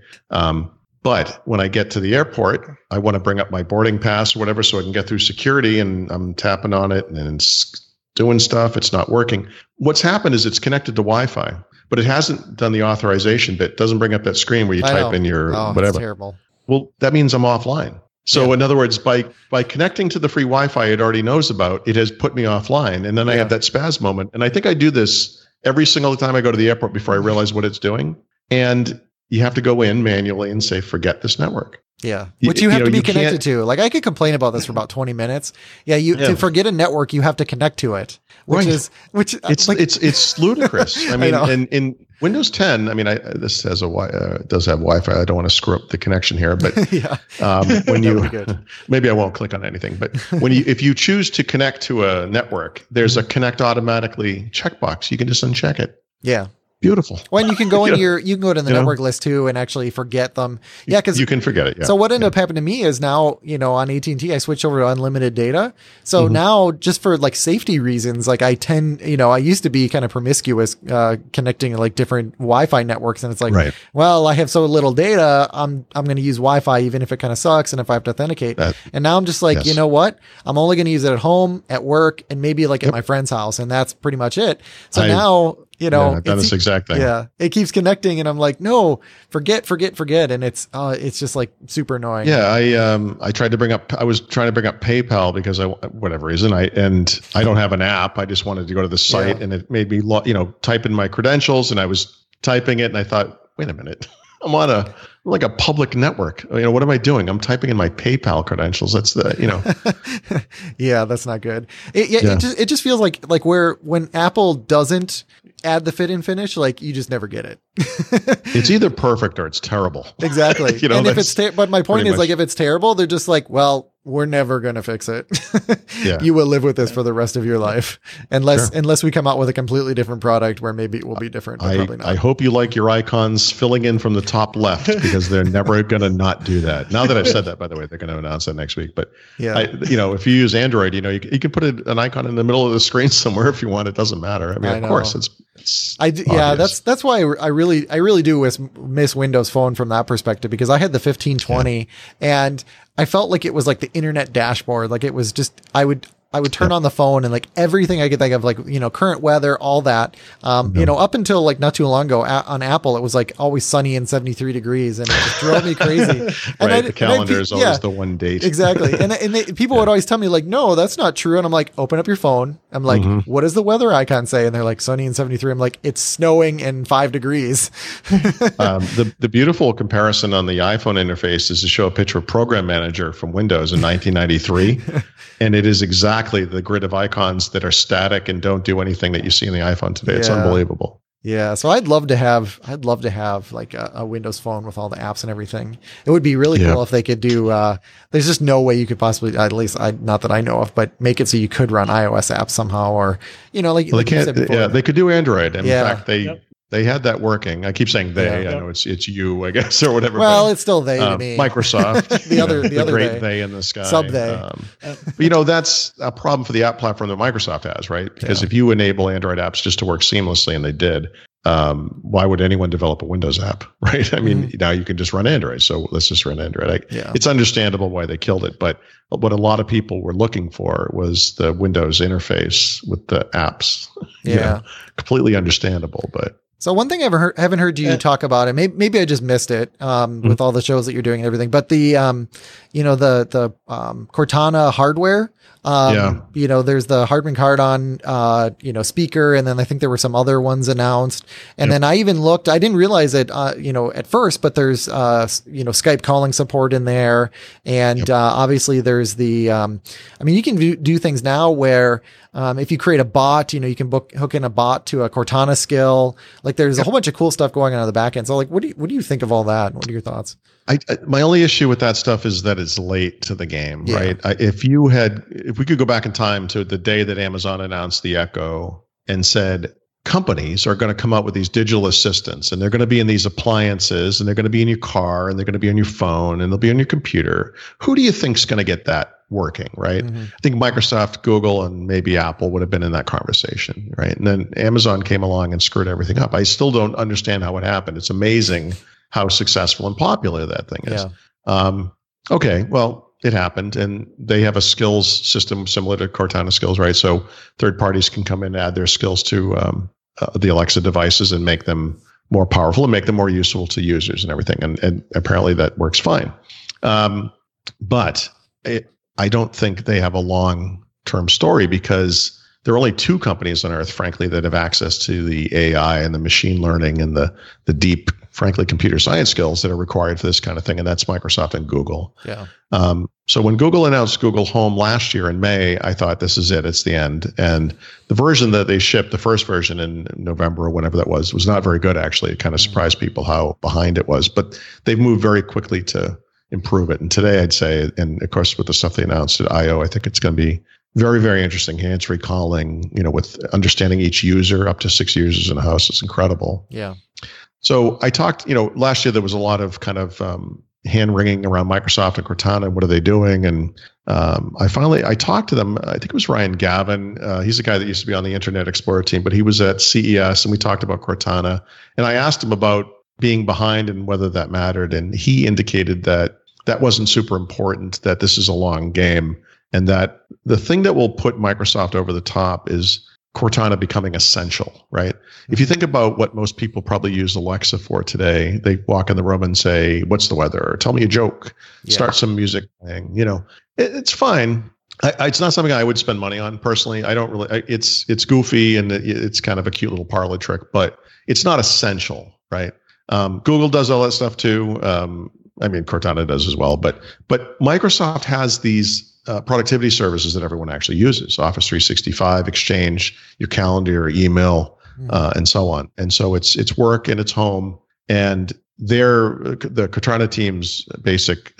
But when I get to the airport, I want to bring up my boarding pass or whatever so I can get through security, and I'm tapping on it and it's doing stuff. It's not working. What's happened is it's connected to Wi-Fi. but it hasn't done the authorization bit. It doesn't bring up that screen where you type in your whatever. That's terrible. Well, that means I'm offline. So in other words, by connecting to the free Wi-Fi it already knows about, it has put me offline. And then I have that spaz moment. And I think I do this every single time I go to the airport before I realize what it's doing. And you have to go in manually and say, forget this network. Yeah. Which you have to be connected to. Like I could complain about this for about 20 minutes. Yeah. To forget a network, you have to connect to it, which it's ludicrous. I mean, in Windows 10, I mean, this has does have Wi-Fi. I don't want to screw up the connection here, but when you, maybe I won't click on anything, but if you choose to connect to a network, there's a connect automatically checkbox. You can just uncheck it. Yeah. Beautiful. Well, and you can go to the network list too and actually forget them. Yeah, because you can forget it. Yeah. So what ended up happening to me is now, on AT&T, I switched over to unlimited data. So now just for like safety reasons, like I tend, I used to be kind of promiscuous connecting like different Wi-Fi networks. And it's like, well, I have so little data. I'm going to use Wi-Fi even if it kind of sucks and if I have to authenticate. And now I'm just like, you know what? I'm only going to use it at home, at work, and maybe like at my friend's house. And that's pretty much it. So now... I've done this exact thing. Yeah, it keeps connecting, and I'm like, no, forget, and it's just like super annoying. Yeah, I was trying to bring up PayPal because I don't have an app. I just wanted to go to the site, and it made me type in my credentials, and I was typing it, and I thought, wait a minute, I'm on like a public network. What am I doing? I'm typing in my PayPal credentials. That's that's not good. It just feels like when Apple doesn't add the fit and finish, like you just never get it. It's either perfect or it's terrible. Exactly. And if it's but my point is, like, if it's terrible, they're just like, well, we're never going to fix it. You will live with this for the rest of your life, unless we come out with a completely different product where maybe it will be different. Probably not. I hope you like your icons filling in from the top left because they're never going to not do that. Now that I've said that, by the way, they're going to announce that next week. But if you use Android, you can put an icon in the middle of the screen somewhere if you want. It doesn't matter. I mean, of course, it's obvious. That's why I really do miss Windows Phone from that perspective, because I had the 1520 and I felt like it was like the internet dashboard. Like it was just, I would turn on the phone and like everything I could think of, like, current weather, all that, up until like not too long ago on Apple, it was like always sunny and 73 degrees and it just drove me crazy. And the calendar is always the one date. Exactly. And people would always tell me like, no, that's not true. And I'm like, open up your phone. I'm like, what does the weather icon say? And they're like sunny and 73. I'm like, it's snowing and 5 degrees. The beautiful comparison on the iPhone interface is to show a picture of Program Manager from Windows in 1993. And it is exactly the grid of icons that are static and don't do anything that you see in the iPhone today. Yeah. It's unbelievable. Yeah. So I'd love to have like a Windows Phone with all the apps and everything. It would be really cool if they could do, there's just no way you could possibly, at least not that I know of, but make it so you could run iOS apps somehow, or, like they can't, before, they could do Android. And in fact, they had that working. I keep saying they. I know it's you, I guess, or whatever. Well, it's still they to me. Microsoft, the other great they in the sky, sub they. But that's a problem for the app platform that Microsoft has, right? Because if you enable Android apps just to work seamlessly, and they did, why would anyone develop a Windows app, right? I mean, now you can just run Android, so let's just run Android. It's understandable why they killed it, but what a lot of people were looking for was the Windows interface with the apps. Yeah, completely understandable, but. So one thing I haven't heard you talk about, and maybe I just missed it with all the shows that you're doing and everything, but the, the Cortana hardware, there's the Harman Kardon, speaker. And then I think there were some other ones announced. And then I even looked, I didn't realize it, at first, but there's, Skype calling support in there. And, obviously there's the, you can do things now where, if you create a bot, you can hook in a bot to a Cortana skill. Like there's a whole bunch of cool stuff going on the back end. So like, what do you think of all that? What are your thoughts? My only issue with that stuff is that it's late to the game, right? If we could go back in time to the day that Amazon announced the Echo and said, companies are going to come up with these digital assistants, and they're going to be in these appliances, and they're going to be in your car, and they're going to be on your phone, and they'll be on your computer. Who do you think's going to get that working, right? I think Microsoft, Google, and maybe Apple would have been in that conversation, right? And then Amazon came along and screwed everything up. I still don't understand how it happened. It's amazing how successful and popular that thing is. Okay, well, it happened, and they have a skills system similar to Cortana skills, right? So third parties can come in and add their skills to the Alexa devices and make them more powerful and make them more useful to users and everything. And apparently that works fine. But I don't think they have a long-term story, because there are only two companies on earth, frankly, that have access to the AI and the machine learning and the deep, frankly, computer science skills that are required for this kind of thing. And that's Microsoft and Google. Yeah. So when Google announced Google Home last year in May, I thought, this is it. It's the end. And the version that they shipped, the first version in November or whenever that was not very good, actually. It kind of surprised people how behind it was. But they've moved very quickly to improve it. And today, I'd say, and of course, with the stuff they announced at I/O, I think it's going to be very, very interesting. Hands-free calling, with understanding each user, up to 6 users in a house, it's incredible. Yeah. So I talked, last year there was a lot of kind of hand-wringing around Microsoft and Cortana. What are they doing? And I talked to them. I think it was Ryan Gavin. He's a guy that used to be on the Internet Explorer team, but he was at CES, and we talked about Cortana. And I asked him about being behind and whether that mattered. And he indicated that that wasn't super important, that this is a long game. And that the thing that will put Microsoft over the top is Cortana becoming essential, right? If you think about what most people probably use Alexa for today, they walk in the room and say, what's the weather? Or, tell me a joke, start some music thing. It's fine. It's not something I would spend money on personally. I don't really, it's goofy and it's kind of a cute little parlor trick, but it's not essential, right? Google does all that stuff too. Cortana does as well, but Microsoft has these productivity services that everyone actually uses: Office 365, Exchange, your calendar, your email, and so on. And so it's work and it's home. And the Cortana team's basic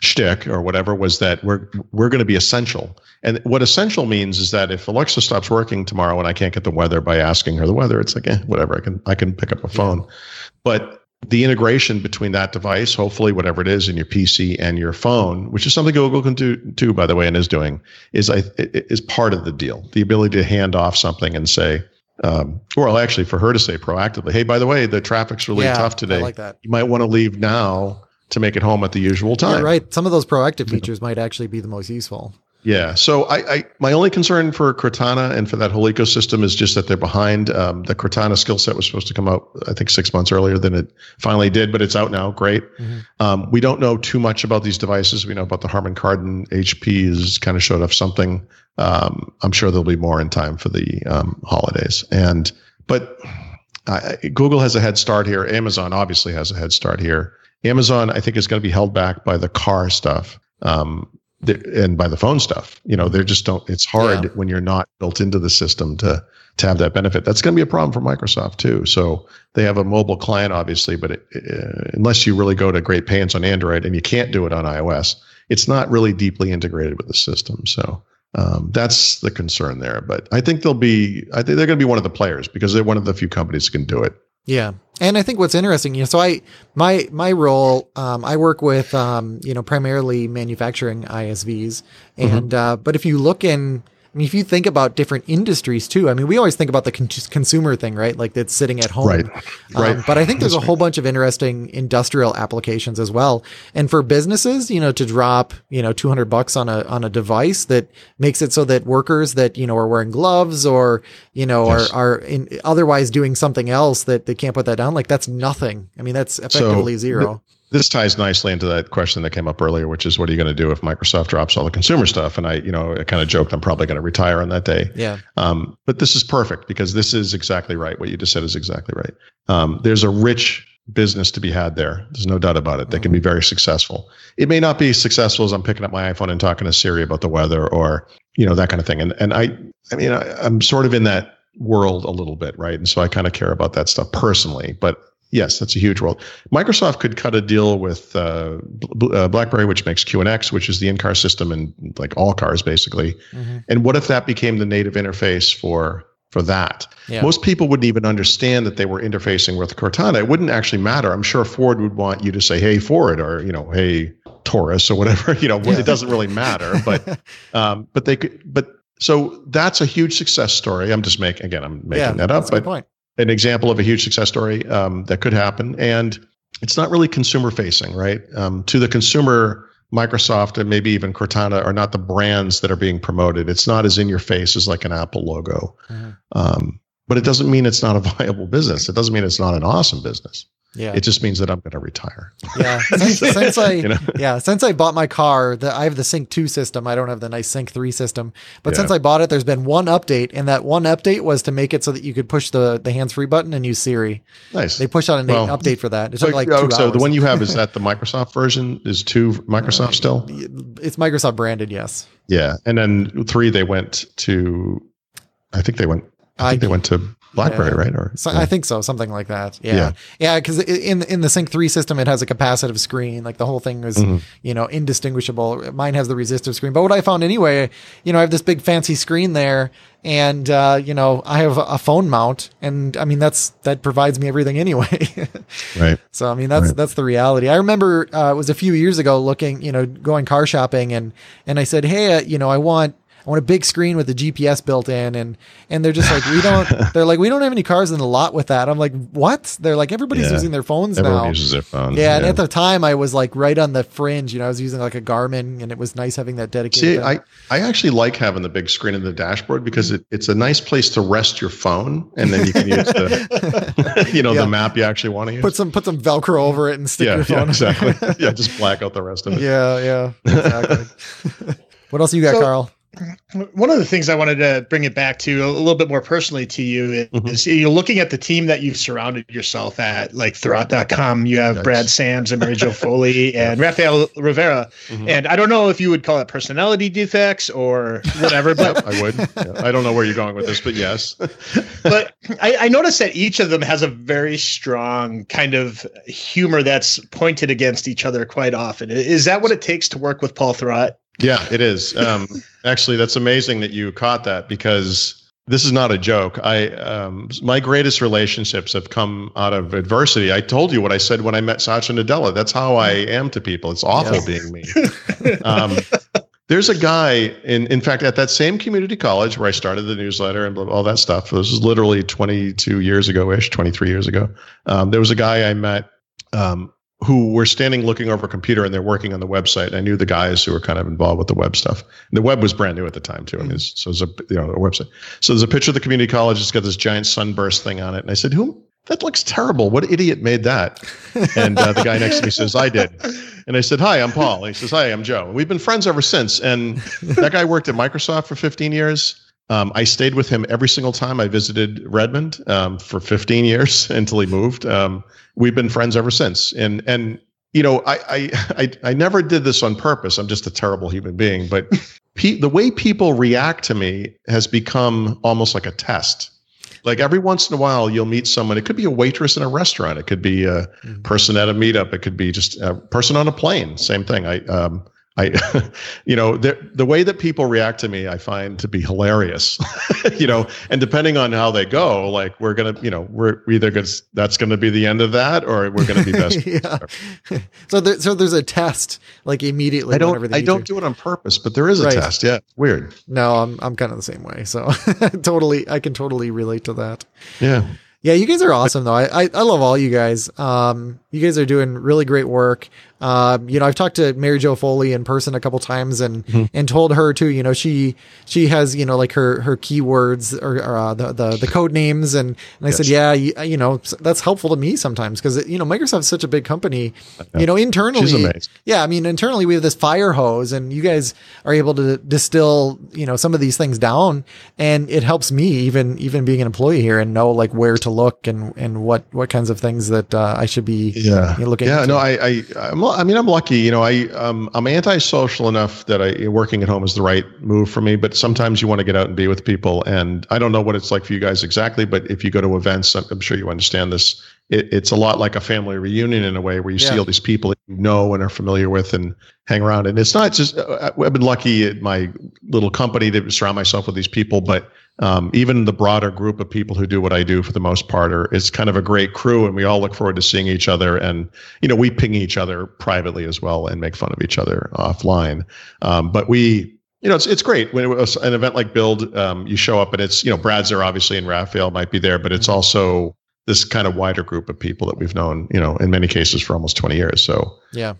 shtick or whatever was that we're going to be essential. And what essential means is that if Alexa stops working tomorrow and I can't get the weather by asking her the weather, it's like whatever. I can pick up a phone, but the integration between that device, hopefully whatever it is, in your PC and your phone, which is something Google can do too, by the way, and is doing, is part of the deal. The ability to hand off something and say, for her to say proactively, hey, by the way, the traffic's really tough today. I like that. You might want to leave now to make it home at the usual time. You're right. Some of those proactive features might actually be the most useful. Yeah. So my only concern for Cortana and for that whole ecosystem is just that they're behind. The Cortana skill set was supposed to come out, I think, 6 months earlier than it finally did, but it's out now. Great. Mm-hmm. We don't know too much about these devices. We know about the Harman Kardon. HP has kind of showed off something. I'm sure there'll be more in time for the holidays. But Google has a head start here. Amazon obviously has a head start here. Amazon, I think, is going to be held back by the car stuff. And by the phone stuff, they just don't. It's hard when you're not built into the system to have that benefit. That's going to be a problem for Microsoft too. So they have a mobile client, obviously, but unless you really go to great pains on Android, and you can't do it on iOS, it's not really deeply integrated with the system. So that's the concern there. But I think they're going to be one of the players because they're one of the few companies that can do it. Yeah. And I think what's interesting, so my role, I work with, primarily manufacturing ISVs. And, but if you look if you think about different industries too, we always think about the consumer thing, right? Like that's sitting at home. Right. But I think there's a whole bunch of interesting industrial applications as well. And for businesses, to drop, $200 on a device that makes it so that workers that, are wearing gloves or, are otherwise doing something else that they can't put that down. Like that's nothing. That's effectively zero. This ties nicely into that question that came up earlier, which is, what are you going to do if Microsoft drops all the consumer stuff? And I kind of joked, I'm probably going to retire on that day. Yeah. But this is perfect because this is exactly right. What you just said is exactly right. There's a rich business to be had there. There's no doubt about it. They can be very successful. It may not be successful as I'm picking up my iPhone and talking to Siri about the weather or, that kind of thing. And I'm sort of in that world a little bit, right? And so I kind of care about that stuff personally, but yes, that's a huge world. Microsoft could cut a deal with BlackBerry, which makes QNX, which is the in-car system in like all cars, basically. Mm-hmm. And what if that became the native interface for that? Yeah. Most people wouldn't even understand that they were interfacing with Cortana. It wouldn't actually matter. I'm sure Ford would want you to say, hey, Ford, or, hey, Taurus, or whatever. It doesn't really matter. But they could. But so that's a huge success story. I'm making that up. That's a good point. An example of a huge success story that could happen. And it's not really consumer facing, right? To the consumer, Microsoft and maybe even Cortana are not the brands that are being promoted. It's not as in your face as like an Apple logo. Mm-hmm. But it doesn't mean it's not a viable business. It doesn't mean it's not an awesome business. Yeah. It just means that I'm going to retire. Yeah. Since I bought my car, I have the Sync 2 system. I don't have the nice Sync 3 system. But since I bought it, there's been one update. And that one update was to make it so that you could push the hands-free button and use Siri. Nice. They pushed out an update for that. It took like 2 hours. So the one you have, is that the Microsoft version? Is 2 Microsoft still? It's Microsoft branded, yes. Yeah. And then 3, they went to, I think they went to BlackBerry, right? Or so, I think so, something like that. Yeah, yeah. Because in the Sync 3 system, it has a capacitive screen. Like the whole thing is, indistinguishable. Mine has the resistive screen. But what I found anyway, I have this big fancy screen there, and I have a phone mount, and I mean that provides me everything anyway. Right. So I mean that's the reality. I remember it was a few years ago, looking, going car shopping, and I said, hey, I want a big screen with the GPS built in. And they're just like, we don't have any cars in the lot with that. I'm like, what? They're like, everybody's using their phones now. Everyone uses their phones. Yeah, yeah. And at the time I was like right on the fringe, I was using like a Garmin, and it was nice having that dedicated. See, I actually like having the big screen in the dashboard because it's a nice place to rest your phone. And then you can use the, the map you actually want to use. Put some Velcro over it and stick your phone. Yeah, exactly. Yeah. Just black out the rest of it. Yeah. Yeah. Exactly. What else you got, Carl? One of the things I wanted to bring it back to a little bit more personally to you is you're looking at the team that you've surrounded yourself at, like Thurrott.com. You have Brad Sams and Mary Jo Foley and Rafael Rivera. Mm-hmm. And I don't know if you would call it personality defects or whatever, but I would. Yeah. I don't know where you're going with this, but yes. But I noticed that each of them has a very strong kind of humor that's pointed against each other quite often. Is that what it takes to work with Paul Thurrott? Yeah, it is. Actually, that's amazing that you caught that, because this is not a joke. My greatest relationships have come out of adversity. I told you what I said when I met Satya Nadella. That's how I am to people. It's awful being me. There's a guy, in fact, at that same community college where I started the newsletter and all that stuff. This was literally 22 years ago-ish, 23 years ago. There was a guy I met who were standing looking over a computer, and they're working on the website. I knew the guys who were kind of involved with the web stuff. And the web was brand new at the time too. I mean, so it was a website. So there's a picture of the community college. It's got this giant sunburst thing on it. And I said, that looks terrible. What idiot made that? And the guy next to me says, I did. And I said, hi, I'm Paul. And he says, hi, I'm Joe. And we've been friends ever since. And that guy worked at Microsoft for 15 years. I stayed with him every single time I visited Redmond for 15 years until he moved. We've been friends ever since. And I never did this on purpose. I'm just a terrible human being. But the way people react to me has become almost like a test. Like every once in a while, you'll meet someone. It could be a waitress in a restaurant. It could be a person at a meetup. It could be just a person on a plane. Same thing. The way that people react to me, I find to be hilarious, and depending on how they go, like we're going to, that's going to be the end of that, or we're going to be best. So there's a test like immediately. I don't do it on purpose, but there is a test. Yeah. Weird. No, I'm kind of the same way. So I can totally relate to that. Yeah. Yeah, you guys are awesome though. I love all you guys. You guys are doing really great work. I've talked to Mary Jo Foley in person a couple times and told her too, she has, like her keywords or the code names. And I said, that's helpful to me sometimes because, Microsoft's such a big company, internally. She's amazing. Yeah. I mean, internally we have this fire hose, and you guys are able to distill, some of these things down, and it helps me even being an employee here and know like where to look and what kinds of things that I should be looking at. Yeah, no, I'm lucky, I'm antisocial enough that working at home is the right move for me, but sometimes you want to get out and be with people, and I don't know what it's like for you guys exactly, but if you go to events, I'm sure you understand this, it's a lot like a family reunion in a way where you see all these people that you know and are familiar with and hang around. And it's not just, I've been lucky at my little company to surround myself with these people, but even the broader group of people who do what I do for the most part it's kind of a great crew, and we all look forward to seeing each other. And, we ping each other privately as well and make fun of each other offline. But we, it's great when it was an event like Build, you show up and it's, Brad's there obviously, and Raphael might be there, but it's also this kind of wider group of people that we've known, you know, in many cases for almost 20 years. So yeah,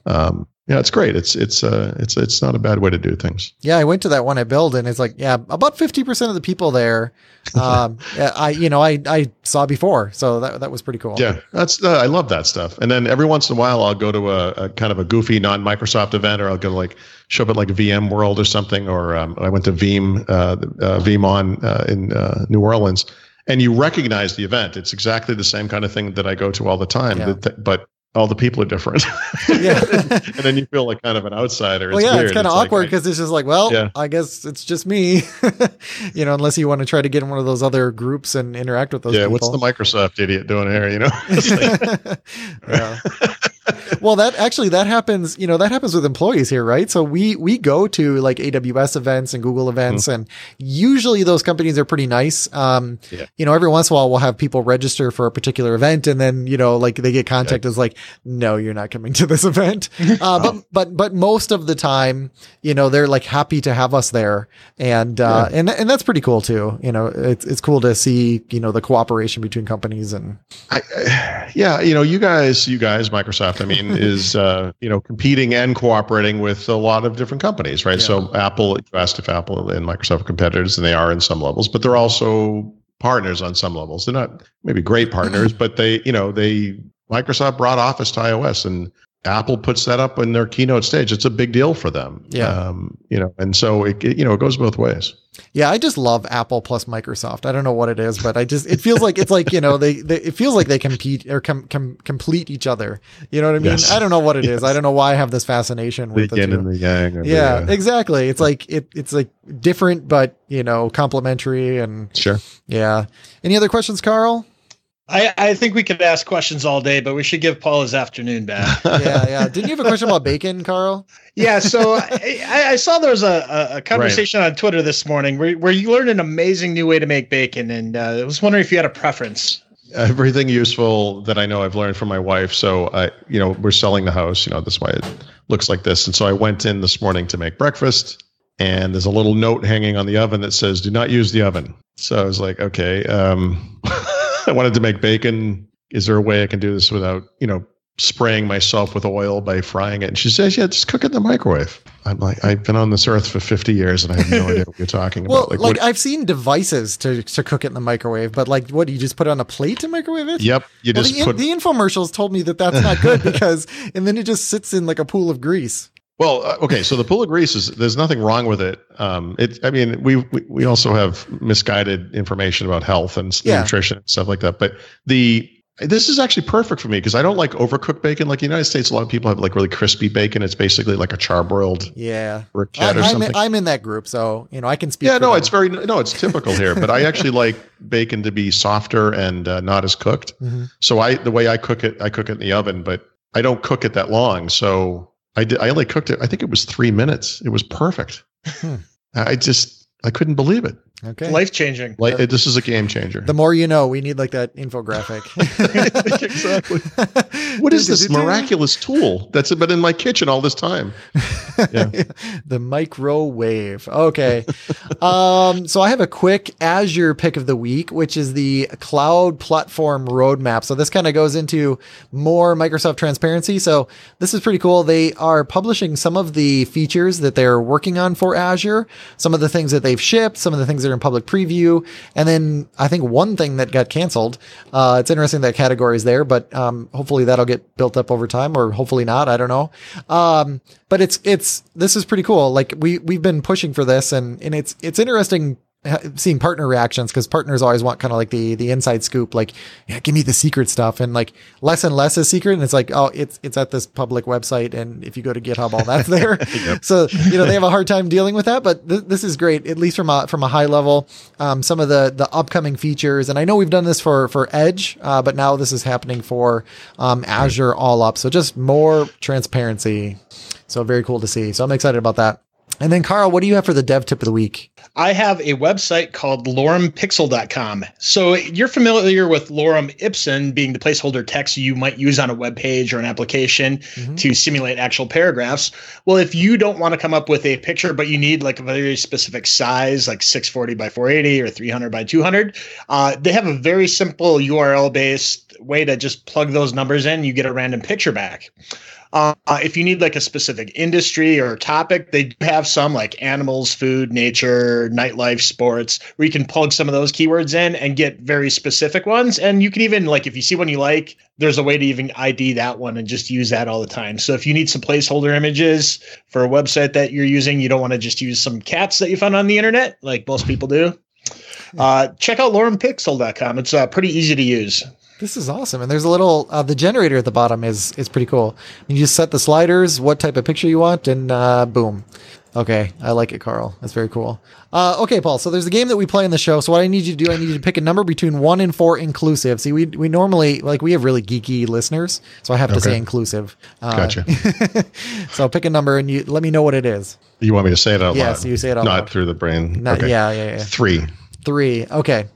yeah, it's great. It's not a bad way to do things. Yeah. I went to that one at Build and it's like, yeah, about 50% of the people there, I saw before. So that was pretty cool. Yeah. That's, I love that stuff. And then every once in a while I'll go to a kind of a goofy non-Microsoft event, or I'll go to like show up at like VMworld or something. Or, I went to VeeamON in New Orleans. And you recognize the event. It's exactly the same kind of thing that I go to all the time, yeah. But all the people are different. Yeah. And then you feel like kind of an outsider. Well, yeah, it's kind of awkward because it's just like, well, yeah. I guess it's just me, you know, unless you want to try to get in one of those other groups and interact with those people. What's the Microsoft idiot doing here, you know? Yeah. Well, that happens, you know, that happens with employees here, right? So we go to like AWS events and Google events, and usually those companies are pretty nice. You know, every once in a while we'll have people register for a particular event, and then, you know, like they get contacted as like, no, you're not coming to this event. But most of the time, you know, they're like happy to have us there. And that's pretty cool too. You know, it's cool to see, you know, the cooperation between companies and you guys, Microsoft, I mean, is, you know, competing and cooperating with a lot of different companies, right? Yeah. So Apple, you asked if Apple and Microsoft are competitors, and they are in some levels, but they're also partners on some levels. They're not maybe great partners, but Microsoft brought Office to iOS, and Apple puts that up in their keynote stage. It's a big deal for them. Yeah. You know, and so it goes both ways. Yeah, I just love Apple plus Microsoft. I don't know what it is, but it feels like it's like, you know, it feels like they compete or complete each other. You know what I mean? Yes. I don't know what it is. I don't know why I have this fascination with the yin and the yang. Yeah, exactly. It's like it's like different, but, you know, complementary and sure. Yeah. Any other questions, Carl? I think we could ask questions all day, but we should give Paul his afternoon back. Yeah. Didn't you have a question about bacon, Carl? Yeah, so I saw there was a conversation on Twitter this morning where you learned an amazing new way to make bacon, and I was wondering if you had a preference. Everything useful that I know I've learned from my wife. So, you know, we're selling the house. You know, that's why it looks like this. And so I went in this morning to make breakfast, and there's a little note hanging on the oven that says, "Do not use the oven." So I was like, okay, I wanted to make bacon. Is there a way I can do this without, you know, spraying myself with oil by frying it? And she says, yeah, just cook it in the microwave. I'm like, I've been on this earth for 50 years and I have no idea what you're talking about. Well, like I've seen devices to cook it in the microwave, but like, what do you just put it on a plate and microwave it? Yep. The infomercials told me that that's not good because, and then it just sits in like a pool of grease. Well, okay. So the pool of grease there's nothing wrong with it. We also have misguided information about health and nutrition and stuff like that. But this is actually perfect for me because I don't like overcooked bacon. Like in the United States, a lot of people have like really crispy bacon. It's basically like a charbroiled briquette or something. I'm in that group, so you know I can speak. Yeah, no, it's typical here. But I actually like bacon to be softer and not as cooked. Mm-hmm. So the way I cook it in the oven, but I don't cook it that long. So. I only cooked it. I think it was 3 minutes. It was perfect. I couldn't believe it. Okay. Life changing. This is a game changer. The more you know, we need like that infographic. Exactly. What is this miraculous tool that's been in my kitchen all this time? Yeah. The microwave. Okay. So I have a quick Azure pick of the week, which is the cloud platform roadmap. So this kind of goes into more Microsoft transparency. So this is pretty cool. They are publishing some of the features that they're working on for Azure, some of the things that they've shipped, some of the things that are in public preview. And then I think one thing that got canceled, it's interesting that category is there, but, hopefully that'll get built up over time or hopefully not. I don't know. But this is pretty cool. Like we've been pushing for this and it's interesting seeing partner reactions because partners always want kind of like the inside scoop, like, yeah, give me the secret stuff, and like less and less is secret. And it's like, oh, it's at this public website. And if you go to GitHub, all that's there. Yep. So, you know, they have a hard time dealing with that, but this is great, at least from a high level, some of the upcoming features. And I know we've done this for Edge, but now this is happening for, Azure all up. So just more transparency. So very cool to see. So I'm excited about that. And then, Carl, what do you have for the dev tip of the week? I have a website called lorempixel.com. So you're familiar with lorem ipsum being the placeholder text you might use on a web page or an application to simulate actual paragraphs. Well, if you don't want to come up with a picture, but you need like a very specific size, like 640 by 480 or 300 by 200, they have a very simple URL-based way to just plug those numbers in. You get a random picture back. If you need like a specific industry or topic, they do have some like animals, food, nature, nightlife, sports, where you can plug some of those keywords in and get very specific ones. And you can even like, if you see one you like, there's a way to even ID that one and just use that all the time. So if you need some placeholder images for a website that you're using, you don't want to just use some cats that you found on the internet, like most people do. Check out lorempixel.com. It's pretty easy to use. This is awesome. And there's a little, the generator at the bottom is pretty cool. You just set the sliders, what type of picture you want, and boom. Okay. I like it, Carl. That's very cool. Okay, Paul. So there's a game that we play in the show. So what I need you to do, I need you to pick a number between 1 and 4 inclusive. See, we normally, like, we have really geeky listeners, so I have to say inclusive. Gotcha. So pick a number and you let me know what it is. You want me to say it out loud? Yes, you say it out loud. Not through the brain. Not, okay. Yeah. 3. Okay.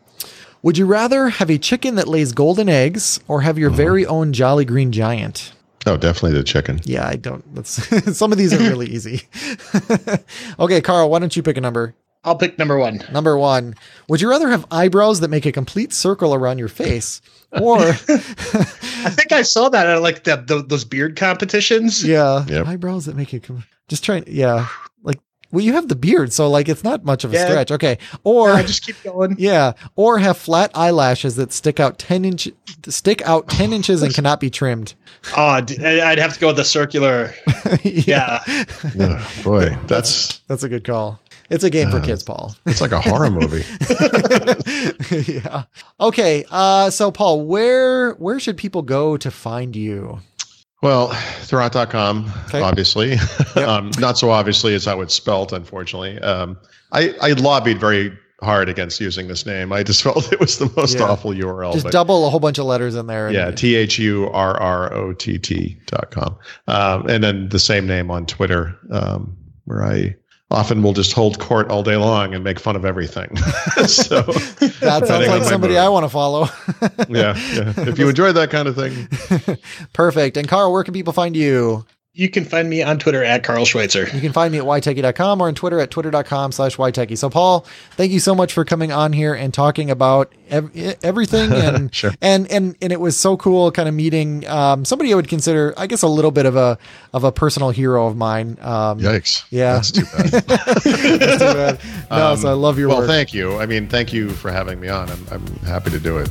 Would you rather have a chicken that lays golden eggs or have your very own Jolly Green Giant? Oh, definitely the chicken. Yeah, I don't. That's, some of these are really easy. Okay, Carl, why don't you pick a number? I'll pick number 1. Number 1. Would you rather have eyebrows that make a complete circle around your face? Or I think I saw that at like those beard competitions. Yeah. Yep. Eyebrows that make it just trying. Yeah. Well, you have the beard, so like it's not much of a stretch. Okay. Or no, just keep going. Yeah. Or have flat eyelashes that stick out 10 inches and cannot be trimmed. Oh, I'd have to go with the circular. Yeah. Oh, boy, that's a good call. It's a game for kids, Paul. It's like a horror movie. Yeah. Okay. So Paul, where should people go to find you? Well, Thurrott.com, obviously. Yep. Not so obviously as how it's spelt, unfortunately. I lobbied very hard against using this name. I just felt it was the most awful URL. Just double a whole bunch of letters in there. Yeah, Thurrott.com. And then the same name on Twitter, where I often will just hold court all day long and make fun of everything. So that sounds like somebody I want to follow. Yeah. If you enjoy that kind of thing. Perfect. And Carl, where can people find you? You can find me on Twitter at Carl Schweitzer. You can find me at ytechie.com or on Twitter at twitter.com/ytechie. So Paul, thank you so much for coming on here and talking about everything. And, sure. and it was so cool kind of meeting somebody I would consider, I guess, a little bit of a personal hero of mine. Yikes. Yeah. That's too bad. That's too bad. No, so I love your work. Well, thank you. I mean, thank you for having me on. I'm happy to do it.